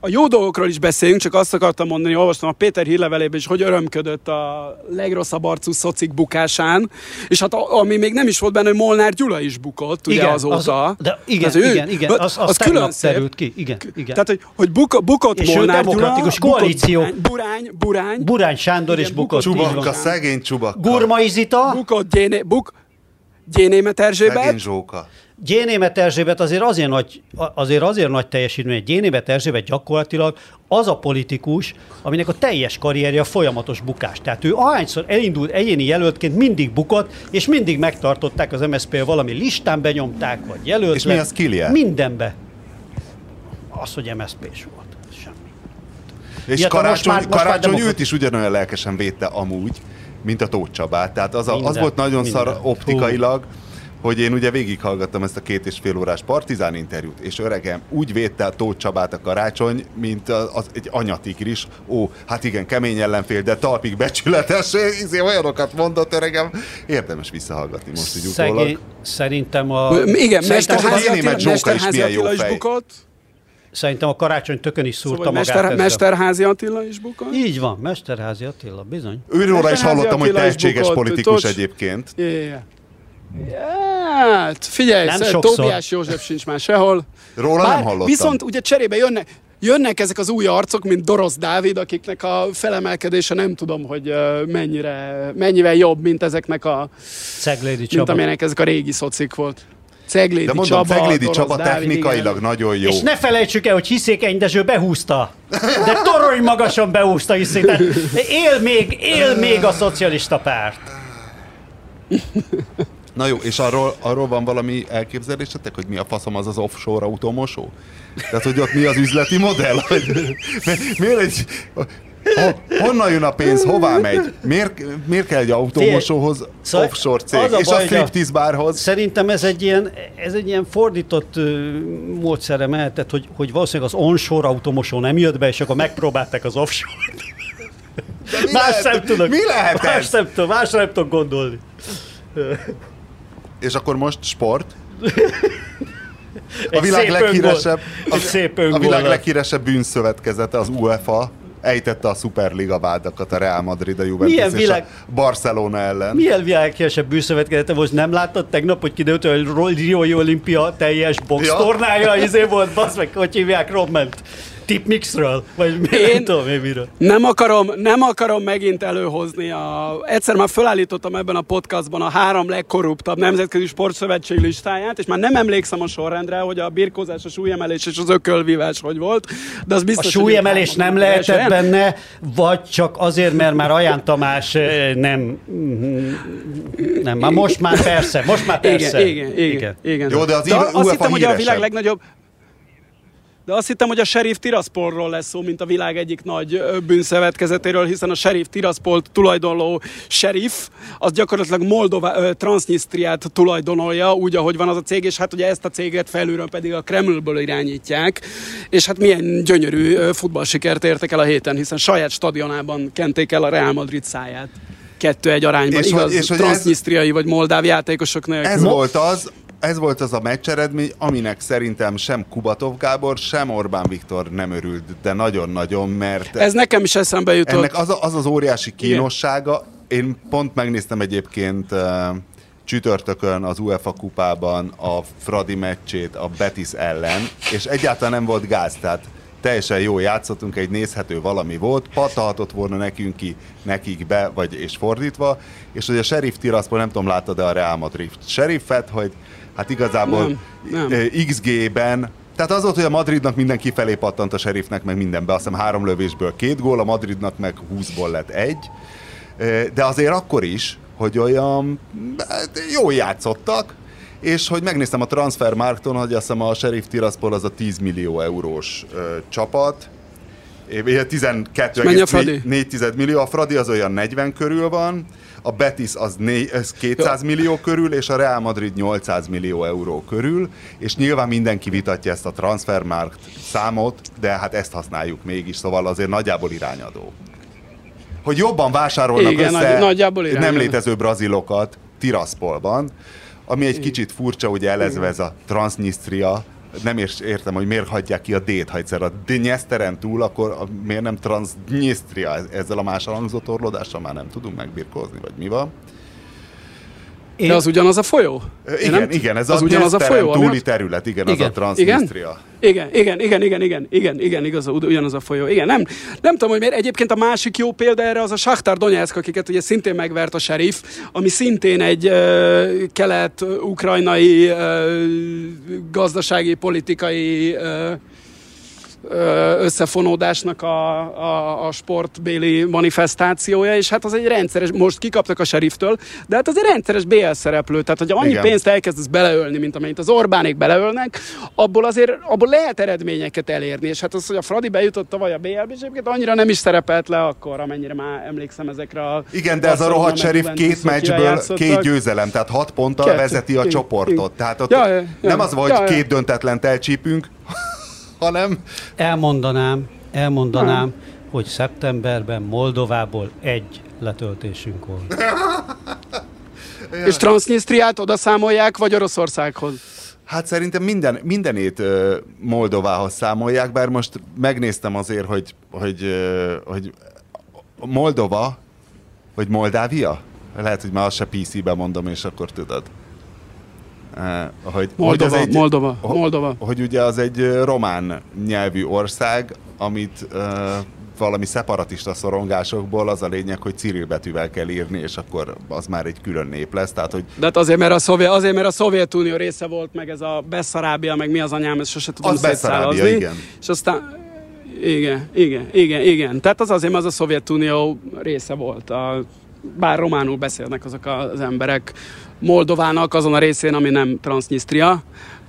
a jó dolgokról is beszéljünk, csak azt akartam mondani, olvastam a Péter hírlevelében is, hogy örömködött a legrosszabb arcú szocik bukásán, és hát a, ami még nem is volt benne, hogy Molnár Gyula is bukott, ugye, igen, azóta. Az, de igen, az ő, igen, igen, az, az, az külön szép. Ki, igen, igen. Tehát, hogy, hogy buka, bukott és Molnár Gyula, koalíció. Burány, Burány, Burány, Burány Sándor igen, is bukott. Csubakka, szegény Csubakka. Gurmai Zita. Bukott Gyéné, buk, Német Erzsébet. Szegény Zsóka. Német Erzsébet azért azért nagy, azért azért nagy teljesítmény, hogy Német Erzsébet gyakorlatilag az a politikus, aminek a teljes karrierje folyamatos bukás. Tehát ő ahányszor elindult egyéni jelöltként, mindig bukott, és mindig megtartották az em es zé pé-vel valami listán, benyomták, vagy jelölt. És mi az kilje? Mindenbe. Az, hogy em es zé pés volt. Semmi. És Ilyet, Karácsony, már, Karácsony demokrat... őt is ugyanolyan lelkesen védte amúgy, mint a Tóth Csabát. Tehát az, a, minden, az volt nagyon minden. szar optikailag, Hú. hogy én ugye végighallgattam ezt a két és fél órás Partizán interjút, és öregem, úgy védte a Tóth Csabát a Karácsony, mint az, az egy anyatigris. Ó, hát igen, kemény ellenfél, de talpig becsületes, és olyanokat mondott, öregem. Érdemes visszahallgatni most így utólag. Szerintem a... Igen, Mesterházy Attila is bukott. Szerintem a Karácsony tökön is szúrta szóval magát. Mester, Mesterházy Attila is bukott? Így van, Mesterházy Attila, bizony. Őróla is hallottam, hogy tehetséges politikus egyébként. Hát, figyelj, Tóbiás József sincs már sehol. Róla Bár, nem hallottam. Viszont ugye cserébe jönnek, jönnek ezek az új arcok, mint Dorosz Dávid, akiknek a felemelkedése nem tudom, hogy mennyire, mennyivel jobb, mint ezeknek a... Ceglédi Csaba. Mint amilyenek ezek a régi szocik volt. Ceglédi De mondom, Csaba, Ceglédi Csaba Dávid, technikailag igen. nagyon jó. És ne felejtsük el, hogy Hiszékeny Dezső behúzta. De torony magasan behúzta Hiszékeny. Tehát él még, él még a szocialista párt. Na jó, és arról, arról van valami elképzelésetek, hogy mi a faszom az az offshore automosó? Tehát, hogy ott mi az üzleti modell? Hogy, miért egy, honnan jön a pénz, hová megy? Miért, miért kell egy automosóhoz szóval offshore cég? Az a és baj, a striptease bárhoz? Szerintem ez egy ilyen, ez egy ilyen fordított módszerre mehetett, hogy, hogy valószínűleg az onshore automosó nem jött be, és akkor megpróbálták az offshore-t. Más nem tudok. Mi lehet ez? Más nem tudok, más nem tudok gondolni. És akkor most sport. A világ leghíresebb, a, a világ leghíresebb bűnszövetkezete, az UEFA ejtette a Szuperliga vádakat, a Real Madrid, a Juventus Milyen és világ... a Barcelona ellen. Milyen világhíresebb bűnszövetkezete? Most nem láttad tegnap, hogy kiderült, hogy a Riói Olimpia teljes box ja. tornája izé volt, basz meg, hogy hívják, Robbment. Tipmixről, vagy mi nem tudom én miről. Nem akarom, nem akarom megint előhozni. A, egyszer már felállítottam ebben a podcastban a három legkorruptabb nemzetközi sportszövetség listáját, és már nem emlékszem a sorrendre, hogy a birkózás, a súlyemelés és az ökölvívás hogy volt. De az biztos, a súlyemelés nem, nem lehetett nem? benne, vagy csak azért, mert már Aján Tamás nem... Nem, már most már persze, most már persze. Igen, igen, igen. igen. Jó, de az de azt hittem, hogy a világ legnagyobb... De azt hittem, hogy a Sheriff Tiraspolról lesz szó, mint a világ egyik nagy bűnszövetkezetéről, hiszen a Sheriff Tiraspolt tulajdonló sheriff, az gyakorlatilag Moldova, Transnistriát tulajdonolja, úgy, ahogy van az a cég, és hát ugye ezt a céget felülről pedig a Kremlből irányítják, és hát milyen gyönyörű futballsikert értek el a héten, hiszen saját stadionában kenték el a Real Madrid száját. kettő egy arányban, és igaz, és transznisztriai vagy moldáv játékosok nélkül. Ez volt az... Ez volt az a meccseredmény, aminek szerintem sem Kubatov Gábor, sem Orbán Viktor nem örült, de nagyon-nagyon, mert... Ez nekem is eszembe jutott. Ennek az a, az, az óriási kínossága. Én pont megnéztem egyébként csütörtökön az UEFA kupában a Fradi meccsét a Betis ellen, és egyáltalán nem volt gáz, tehát teljesen jól játszottunk, egy nézhető valami volt, pattanhatott volna nekünk ki, nekik be, vagy és fordítva, és hogy a Sheriff Tiraspol, nem tudom, láttad-e a Real Madrid Sheriffet, hogy hát igazából nem, nem. iksz gé-ben, tehát az volt, hogy a Madridnak minden kifelé pattant, a Sheriffnek meg mindenbe, azt hiszem három lövésből két gól, a Madridnak meg húszból lett egy, de azért akkor is, hogy olyan jól játszottak, és hogy megnéztem a Transfermarkton, hogy azt hiszem a Sheriff Tiraspol az a tíz millió eurós ö, csapat, tizenkettő egész négy millió, a Fradi az olyan negyven körül van, a Betis az kétszáz millió körül, és a Real Madrid nyolcszáz millió euró körül, és nyilván mindenki vitatja ezt a Transfermarkt számot, de hát ezt használjuk mégis, szóval azért nagyjából irányadó. Hogy jobban vásárolnak igen, össze nagy, nem létező brazilokat Tiraspolban, ami egy kicsit furcsa, ugye elezve ez a Transnistria, nem értem, hogy miért hagyják ki a D-t, ha egyszer a Dnyeszteren túl, akkor miért nem Transnistria? Ezzel a más hangzó torlódással már nem tudunk megbirkózni, vagy mi van? Én... De az ugyanaz a folyó? Igen, nem... igen, ez az, az ugyanaz a folyó, túli amit... terület, igen, igen, az a Transnistria. Igen, igen, igen, igen, igen, igen, igen, igaz, ugyanaz a folyó. Igen, nem, nem tudom, hogy miért. Egyébként a másik jó példa erre az a Sakhtar Donetsk, akiket ugye szintén megvert a Sheriff, ami szintén egy uh, kelet-ukrajnai uh, gazdasági, politikai uh, összefonódásnak a, a, a sportbéli manifestációja, és hát az egy rendszeres, most kikaptak a Sheriftől, de hát az egy rendszeres bé el szereplő, tehát hogy annyi igen. pénzt elkezdesz beleölni, mint amennyit az Orbánék beleölnek, abból azért, abból lehet eredményeket elérni, és hát az, hogy a Fradi bejutott tavaly a bé el-be, és egyébként annyira nem is szerepelt le akkor, amennyire már emlékszem ezekre a... Igen, de ez a rohadt Sheriff két meccsből két győzelem, tehát hat ponttal két, vezeti a két, csoportot, tehát ott ja, ja, nem ja, az volt, ja, ja. két döntetlent elcsípünk, hanem... Elmondanám, elmondanám, nem. hogy szeptemberben Moldovából egy letöltésünk volt. És Transnisztriát odaszámolják, vagy Oroszországhoz? Hát szerintem minden, mindenét uh, Moldovához számolják, bár most megnéztem azért, hogy, hogy, uh, hogy Moldova, vagy Moldávia? Lehet, hogy már azt se pé cé-ben mondom, és akkor tudod. Uh, hogy, Moldova, hogy, egy, Moldova, ho, Moldova. Hogy ugye az egy román nyelvű ország, amit uh, valami szeparatista szorongásokból az a lényeg, hogy cirilbetűvel kell írni, és akkor az már egy külön nép lesz. Tehát, hogy... De hát azért, mert a, Szovjet, azért, mert a Szovjetunió része volt, meg ez a Beszarábia, meg mi az anyám, ezt sose tudom szétszállazni. Igen. És aztán... Igen, igen, igen, igen. Tehát az azért, mert az a Szovjetunió része volt. A... Bár románul beszélnek azok az emberek, Moldovának azon a részén, ami nem Transnistria,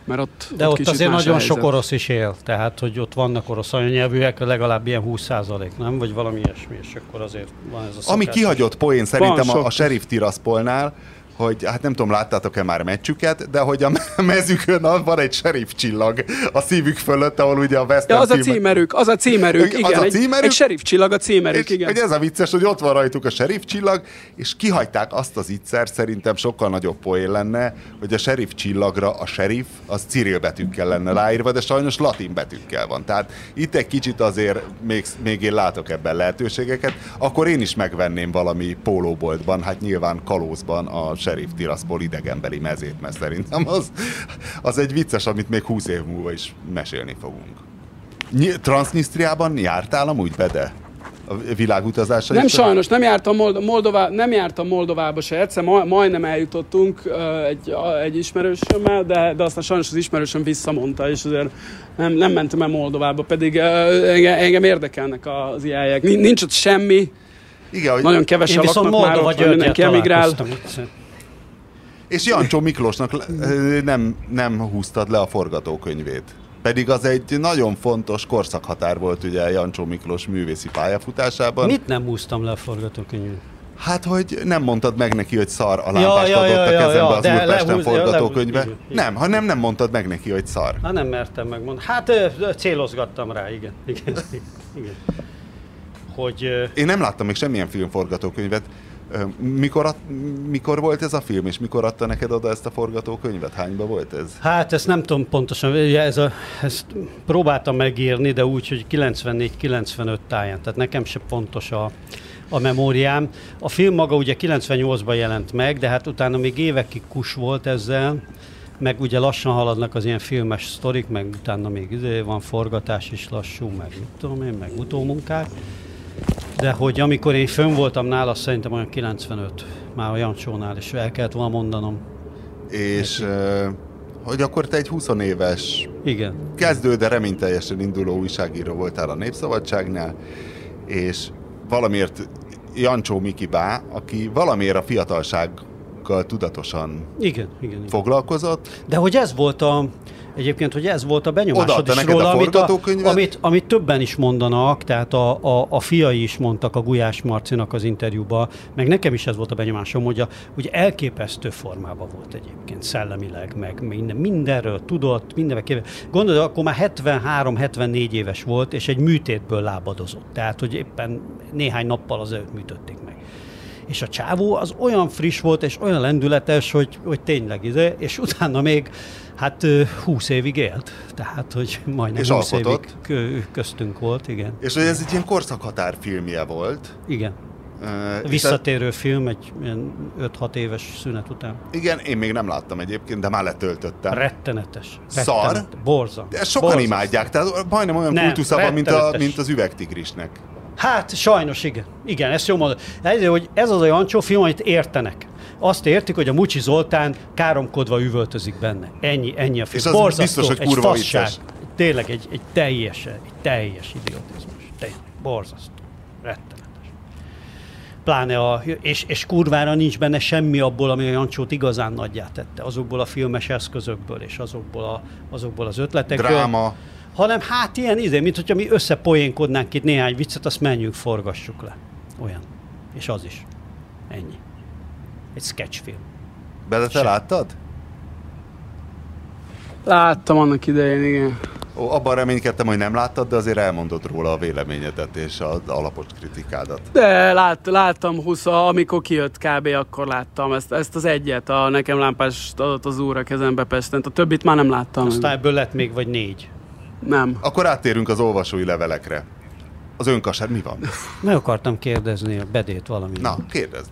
mert ott... De ott, ott azért nagyon helyzet. Sok orosz is él, tehát hogy ott vannak orosz anyanyelvűek, legalább ilyen húsz százalék, nem? Vagy valami ilyesmi, és akkor azért van ez a szokás. Ami kihagyott poén szerintem a, a Sheriff Tiraspolnál, hogy hát nem tudom, láttátok-e már meccsüket, de hogy a mezükön van egy sheriff csillag a szívük fölött, ahol ugye a Western... Ja, az a címerük, az a címerük, igen. Az a címerük, egy, egy sheriff csillag a címerük, igen. Hogy ez a vicces, hogy ott van rajtuk a sheriff csillag, és kihagyták azt az ittszert, szerintem sokkal nagyobb poén lenne, hogy a sheriff csillagra a sheriff az ciril betűkkel lenne ráírva, de sajnos latin betűkkel van. Tehát itt egy kicsit azért még, még én látok ebben lehetőségeket, akkor én is megvenném valami pólóboltban, hát nyilván kalózban a Sheriff Tiraspol idegenbeli mezét, mert szerintem az, az egy vicces, amit még húsz év múlva is mesélni fogunk. Transnisztriában jártál amúgy, Bede? A világutazása? Nem, sajnos, nem jártam, Moldo- Moldová- nem jártam Moldovába se egyszer, ma- majdnem eljutottunk uh, egy, a, egy ismerősömmel, de, de aztán sajnos az ismerősöm visszamondta, és azért nem, nem mentem el Moldovába, pedig uh, engem, engem érdekelnek az ilyenek. Nincs ott semmi, igen, nagyon kevesen laknak már ott, hogy mindenki emigrál. És Jancsó Miklósnak nem, nem húztad le a forgatókönyvét. Pedig az egy nagyon fontos korszakhatár volt ugye Jancsó Miklós művészi pályafutásában. Mit nem húztam le a forgatókönyvét? Hát, hogy nem mondtad meg neki, hogy szar a lámpást ja, adott ja, a kezembe ja, ja, az Újpesten forgatókönyvbe. Ja, nem, ha nem, nem mondtad meg neki, hogy szar. Ha nem mertem megmondani. Hát célozgattam rá, igen. igen, igen. Hogy... Én nem láttam még semmilyen filmforgatókönyvet. Mikor, ad, mikor volt ez a film, és mikor adta neked oda ezt a forgatókönyvet? Hányba volt ez? Hát ezt nem tudom pontosan, ugye ez a, ezt próbáltam megírni, de úgy, hogy kilencvennégy-kilencvenöt táján, tehát nekem se pontos a, a memóriám. A film maga ugye kilencvennyolcban jelent meg, de hát utána még évekig kus volt ezzel, meg ugye lassan haladnak az ilyen filmes sztorik, meg utána még van forgatás is lassú, meg mit tudom én, meg utómunkák. De hogy amikor én fönn voltam nála, szerintem olyan kilencvenöt, már a Jancsónál is el kellett volna mondanom. És uh, hogy akkor te egy huszonéves, igen, kezdő, de reményteljesen induló újságíró voltál a Népszabadságnál, és valamiért Jancsó Miki bá, aki valamiért a fiatalsággal tudatosan igen, igen, igen. foglalkozott. De hogy ez volt a... Egyébként, hogy ez volt a benyomásod is róla, a amit, a, amit, amit többen is mondanak, tehát a, a, a fiai is mondtak a Gulyás Marcinak az interjúban, meg nekem is ez volt a benyomásom, hogy a, ugye elképesztő formában volt egyébként szellemileg, meg minden, mindenről tudott, mindenben. Gondolod, akkor már hetvenhárom hetvennégy éves volt, és egy műtétből lábadozott, tehát hogy éppen néhány nappal azelőtt műtötték meg. És a csávó az olyan friss volt, és olyan lendületes, hogy, hogy tényleg ide, és utána még hát húsz évig élt, tehát hogy majdnem és húsz alkotott. Évig köztünk volt, igen. És hogy ez egy ilyen korszakhatár filmje volt. Igen. Uh, Visszatérő ez... film, egy öt-hat éves szünet után. Igen, én még nem láttam egyébként, de már letöltöttem. Rettenetes. Szar. Rettenet. Borzal. De sokan Borzal. imádják, tehát majdnem olyan kultusza van, mint, mint az Üvegtigrisnek. Hát sajnos igen. Igen, ezt jól mondod. Ezért, hogy ez az a Jancsó film, amit értenek. Azt értik, hogy a Mucsi Zoltán káromkodva üvöltözik benne. Ennyi, ennyi a film. És az borzasztó, biztos, hogy kurva egy fasság. Vicces. Tényleg egy, egy teljes, egy teljes idiotizmus. Tényleg, borzasztó. Rettenetes. Pláne a... És, és kurvára nincs benne semmi abból, ami a Jancsót igazán nagyját tette. Azokból a filmes eszközökből, és azokból, a, azokból az ötletekből. Dráma. Hanem hát ilyen izé, mint hogyha mi összepoénkodnánk itt néhány viccet, azt menjünk, forgassuk le. Olyan. És az is. Ennyi. Egy sketchfilm. Bele te láttad? Láttam annak idején, igen. Ó, abban reménykedtem, hogy nem láttad, de azért elmondod róla a véleményedet és az alapos kritikádat. De lát, láttam húsz, amikor kijött kb. Akkor láttam ezt, ezt az egyet, a nekem lámpást adott az úr a kezembe Pesten, a többit már nem láttam. Aztán ebből lett még vagy négy. Nem. Akkor áttérünk az olvasói levelekre. Az önkasár mi van? Meg akartam kérdezni a Bedét valamit. Na, kérdezd.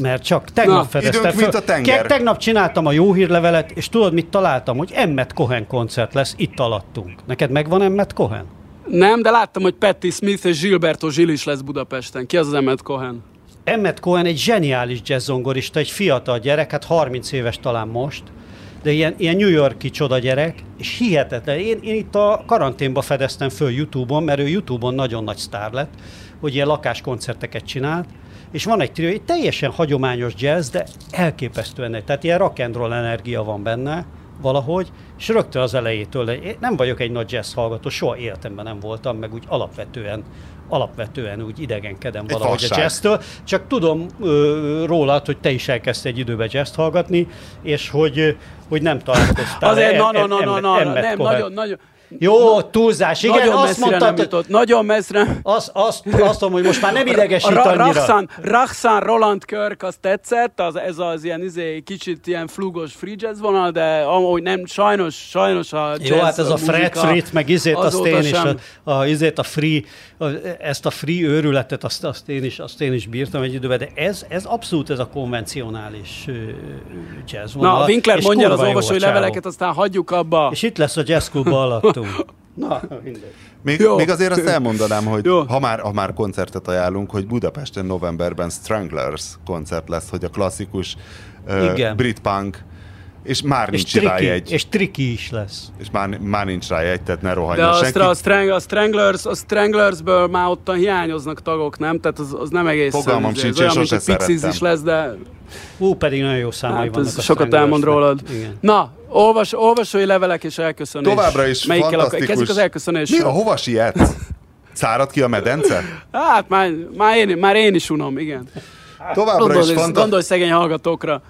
Mert csak tegnap Na, fedeztem fel. A tenger. Tegnap csináltam a jó hírlevelet, és tudod, mit találtam? Hogy Emmet Cohen koncert lesz itt alattunk. Neked megvan Emmet Cohen? Nem, de láttam, hogy Patti Smith és Gilberto Gil is lesz Budapesten. Ki az az Emmet Cohen? Emmet Cohen egy zseniális jazzzongorista, egy fiatal gyerek, hát harminc éves talán most. De ilyen, ilyen New York-i csoda gyerek, és hihetetlen. Én, én itt a karanténba fedeztem föl YouTube-on, mert ő YouTube-on nagyon nagy sztár lett, hogy ilyen lakáskoncerteket csinált, és van egy trió, egy teljesen hagyományos jazz, de elképesztően egy. Tehát ilyen rock and roll energia van benne valahogy, és rögtön az elejétől. Én nem vagyok egy nagy jazz hallgató, soha életemben nem voltam, meg úgy alapvetően, alapvetően úgy idegenkedem valahogy a jazztől. Csak tudom ö, rólad, hogy te is elkezdted egy időben jazzt hallgatni, és hogy, hogy nem találkoztál. Azért na, na, na, na, nem, nagyon, nagyon. Jó, túlzás, igen, nagyon azt mondtad, nagyon messzre. Azt, azt, azt mondom, hogy most már nem idegesít annyira. Rachsan Roland Kirk, azt tetszett, az, ez az ilyen izé, kicsit ilyen flugos free jazz vonal, de amúgy nem, sajnos, sajnos a jazz. Jó, hát ez a, a Fred Frit, meg izét, azt én is, a, a, izét, a free, a, ezt a free őrületet, azt, azt, én is, azt én is bírtam egy időben, de ez, ez abszolút ez a konvencionális jazz vonal. Na, a Winkler mondja az olvasói leveleket, aztán hagyjuk abba. És itt lesz a jazz klubba alatt. Na, még, jó, még azért azt elmondanám, hogy ha már, ha már koncertet ajánlunk, hogy Budapesten novemberben Stranglers koncert lesz, hogy a klasszikus uh, brit punk, és már és nincs triki, rá egy. És triki is lesz. És már, már nincs rá egy, tehát ne rohanjon senki. De a, strang, a, stranglers, a Stranglersből már ottan hiányoznak tagok, nem? Tehát az, az nem egészen. Fogalmam sincs, és sose szerettem. Is lesz, de... Hú, pedig nagyon jó számai hát, vannak a sokat elmond rólad. Igen. Na, olvas, olvasói levelek és elköszönés. Továbbra is melyikkel fantasztikus. Kezdjük az elköszönés. Mi a hova sietsz? Szárad ki a medence? Hát már, már, én, már én is unom, igen. Továbbra gondolj, is fantasztikus. Gondolj szegény hallgatókra.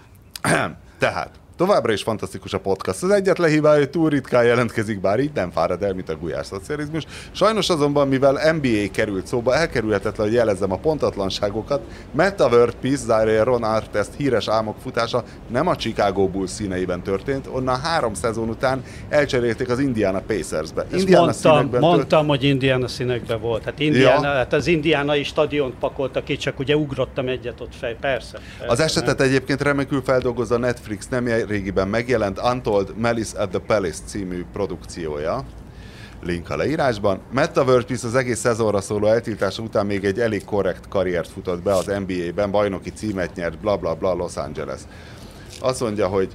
Tehát, Továbbra is fantasztikus a podcast. Az egyetlen hibája, hogy túl ritkán jelentkezik, bár így nem fárad el, mint a gulyásszocializmus. Sajnos azonban, mivel en bé á került szóba, elkerülhetetlen, hogy jelezzem a pontatlanságokat. Meta World Peace, zárja Ron Artest híres álmok futása nem a Chicago Bulls színeiben történt, onnan három szezon után elcserélték az Indiana Pacersbe. Indiana mondtam, mondtam hogy Indiana színekben volt. Hát, Indiana, ja. Hát az indiánai stadiont pakolta ki, csak ugye ugrottam egyet ott fej, persze. persze az esetet nem? Egyébként remekül feldolgozza a Netflix nem régiben megjelent Untold Malice at the Palace című produkciója. Link a leírásban. Meta World Peace az egész szezonra szóló eltiltása után még egy elég korrekt karriert futott be az en bé á-ben, bajnoki címet nyert, blablabla bla, bla, Los Angeles. Azt mondja, hogy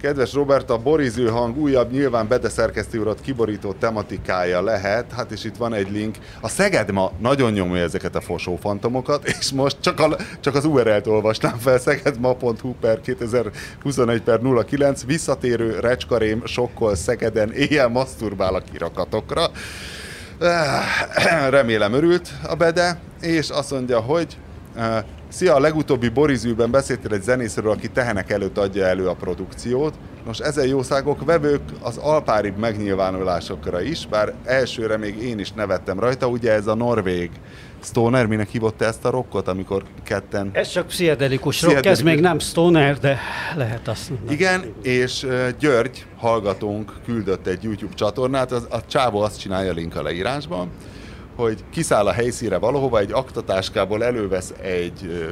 kedves Robert, a boriző hang újabb, nyilván Bede szerkesztő urat kiborító tematikája lehet, hát és itt van egy link. A Szeged ma nagyon nyomja ezeket a fosó fantomokat, és most csak, a, csak az u er el-t olvasnám fel, szegedma.hu per kétezer-huszonegy per nulla kilenc, visszatérő recskarém sokkol Szegeden, éjjel maszturbál a kirakatokra. Remélem örült a Bede, és azt mondja, hogy szia, a legutóbbi Borizűben beszéltél egy zenészről, aki tehenek előtt adja elő a produkciót. Nos, ezen jószágok vevők az alpáribb megnyilvánulásokra is, bár elsőre még én is nevettem rajta, ugye ez a norvég stoner, minek hívott ezt a rockot, amikor ketten... Ez csak pszichedelikus rock, ez még nem stoner, de lehet azt mondani. Igen, és György hallgatónk küldött egy YouTube csatornát, az, a csávó azt csinálja, link a leírásban, hogy kiszáll a helyszínre valahova, egy aktatáskából elővesz egy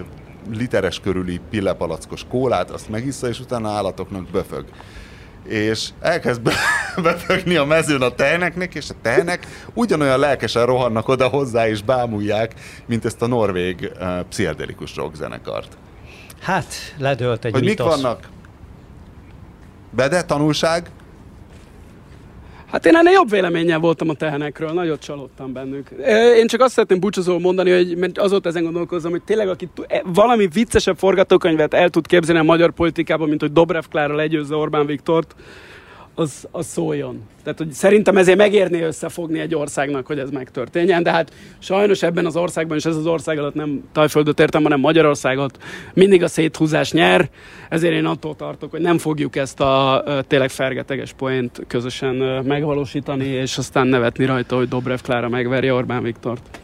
literes körüli pillepalackos kólát, azt megissza, és utána állatoknak böfög. És elkezd be- befögni a mezőn a teheneknek, és a tehenek ugyanolyan lelkesen rohannak oda hozzá, és bámulják, mint ezt a norvég uh, pszichedelikus rockzenekart. Hát, ledölt egy hogy mitosz. Mik vannak? Bede, tanulság? Hát én ennél jobb véleményen voltam a tehenekről, nagyot csalódtam bennük. Én csak azt szeretném búcsúzóul mondani, hogy azóta ezen gondolkozom, hogy tényleg aki t- valami viccesebb forgatókönyvet el tud képzelni a magyar politikában, mint hogy Dobrev Klára legyőzze Orbán Viktort, az, az szóljon. Tehát hogy szerintem ezért megérné összefogni egy országnak, hogy ez megtörténjen, de hát sajnos ebben az országban, és ez az ország alatt nem Tajföldöt értem, hanem Magyarországot, mindig a széthúzás nyer, ezért én attól tartok, hogy nem fogjuk ezt a tényleg fergeteges poént közösen megvalósítani, és aztán nevetni rajta, hogy Dobrev Klára megverje Orbán Viktort.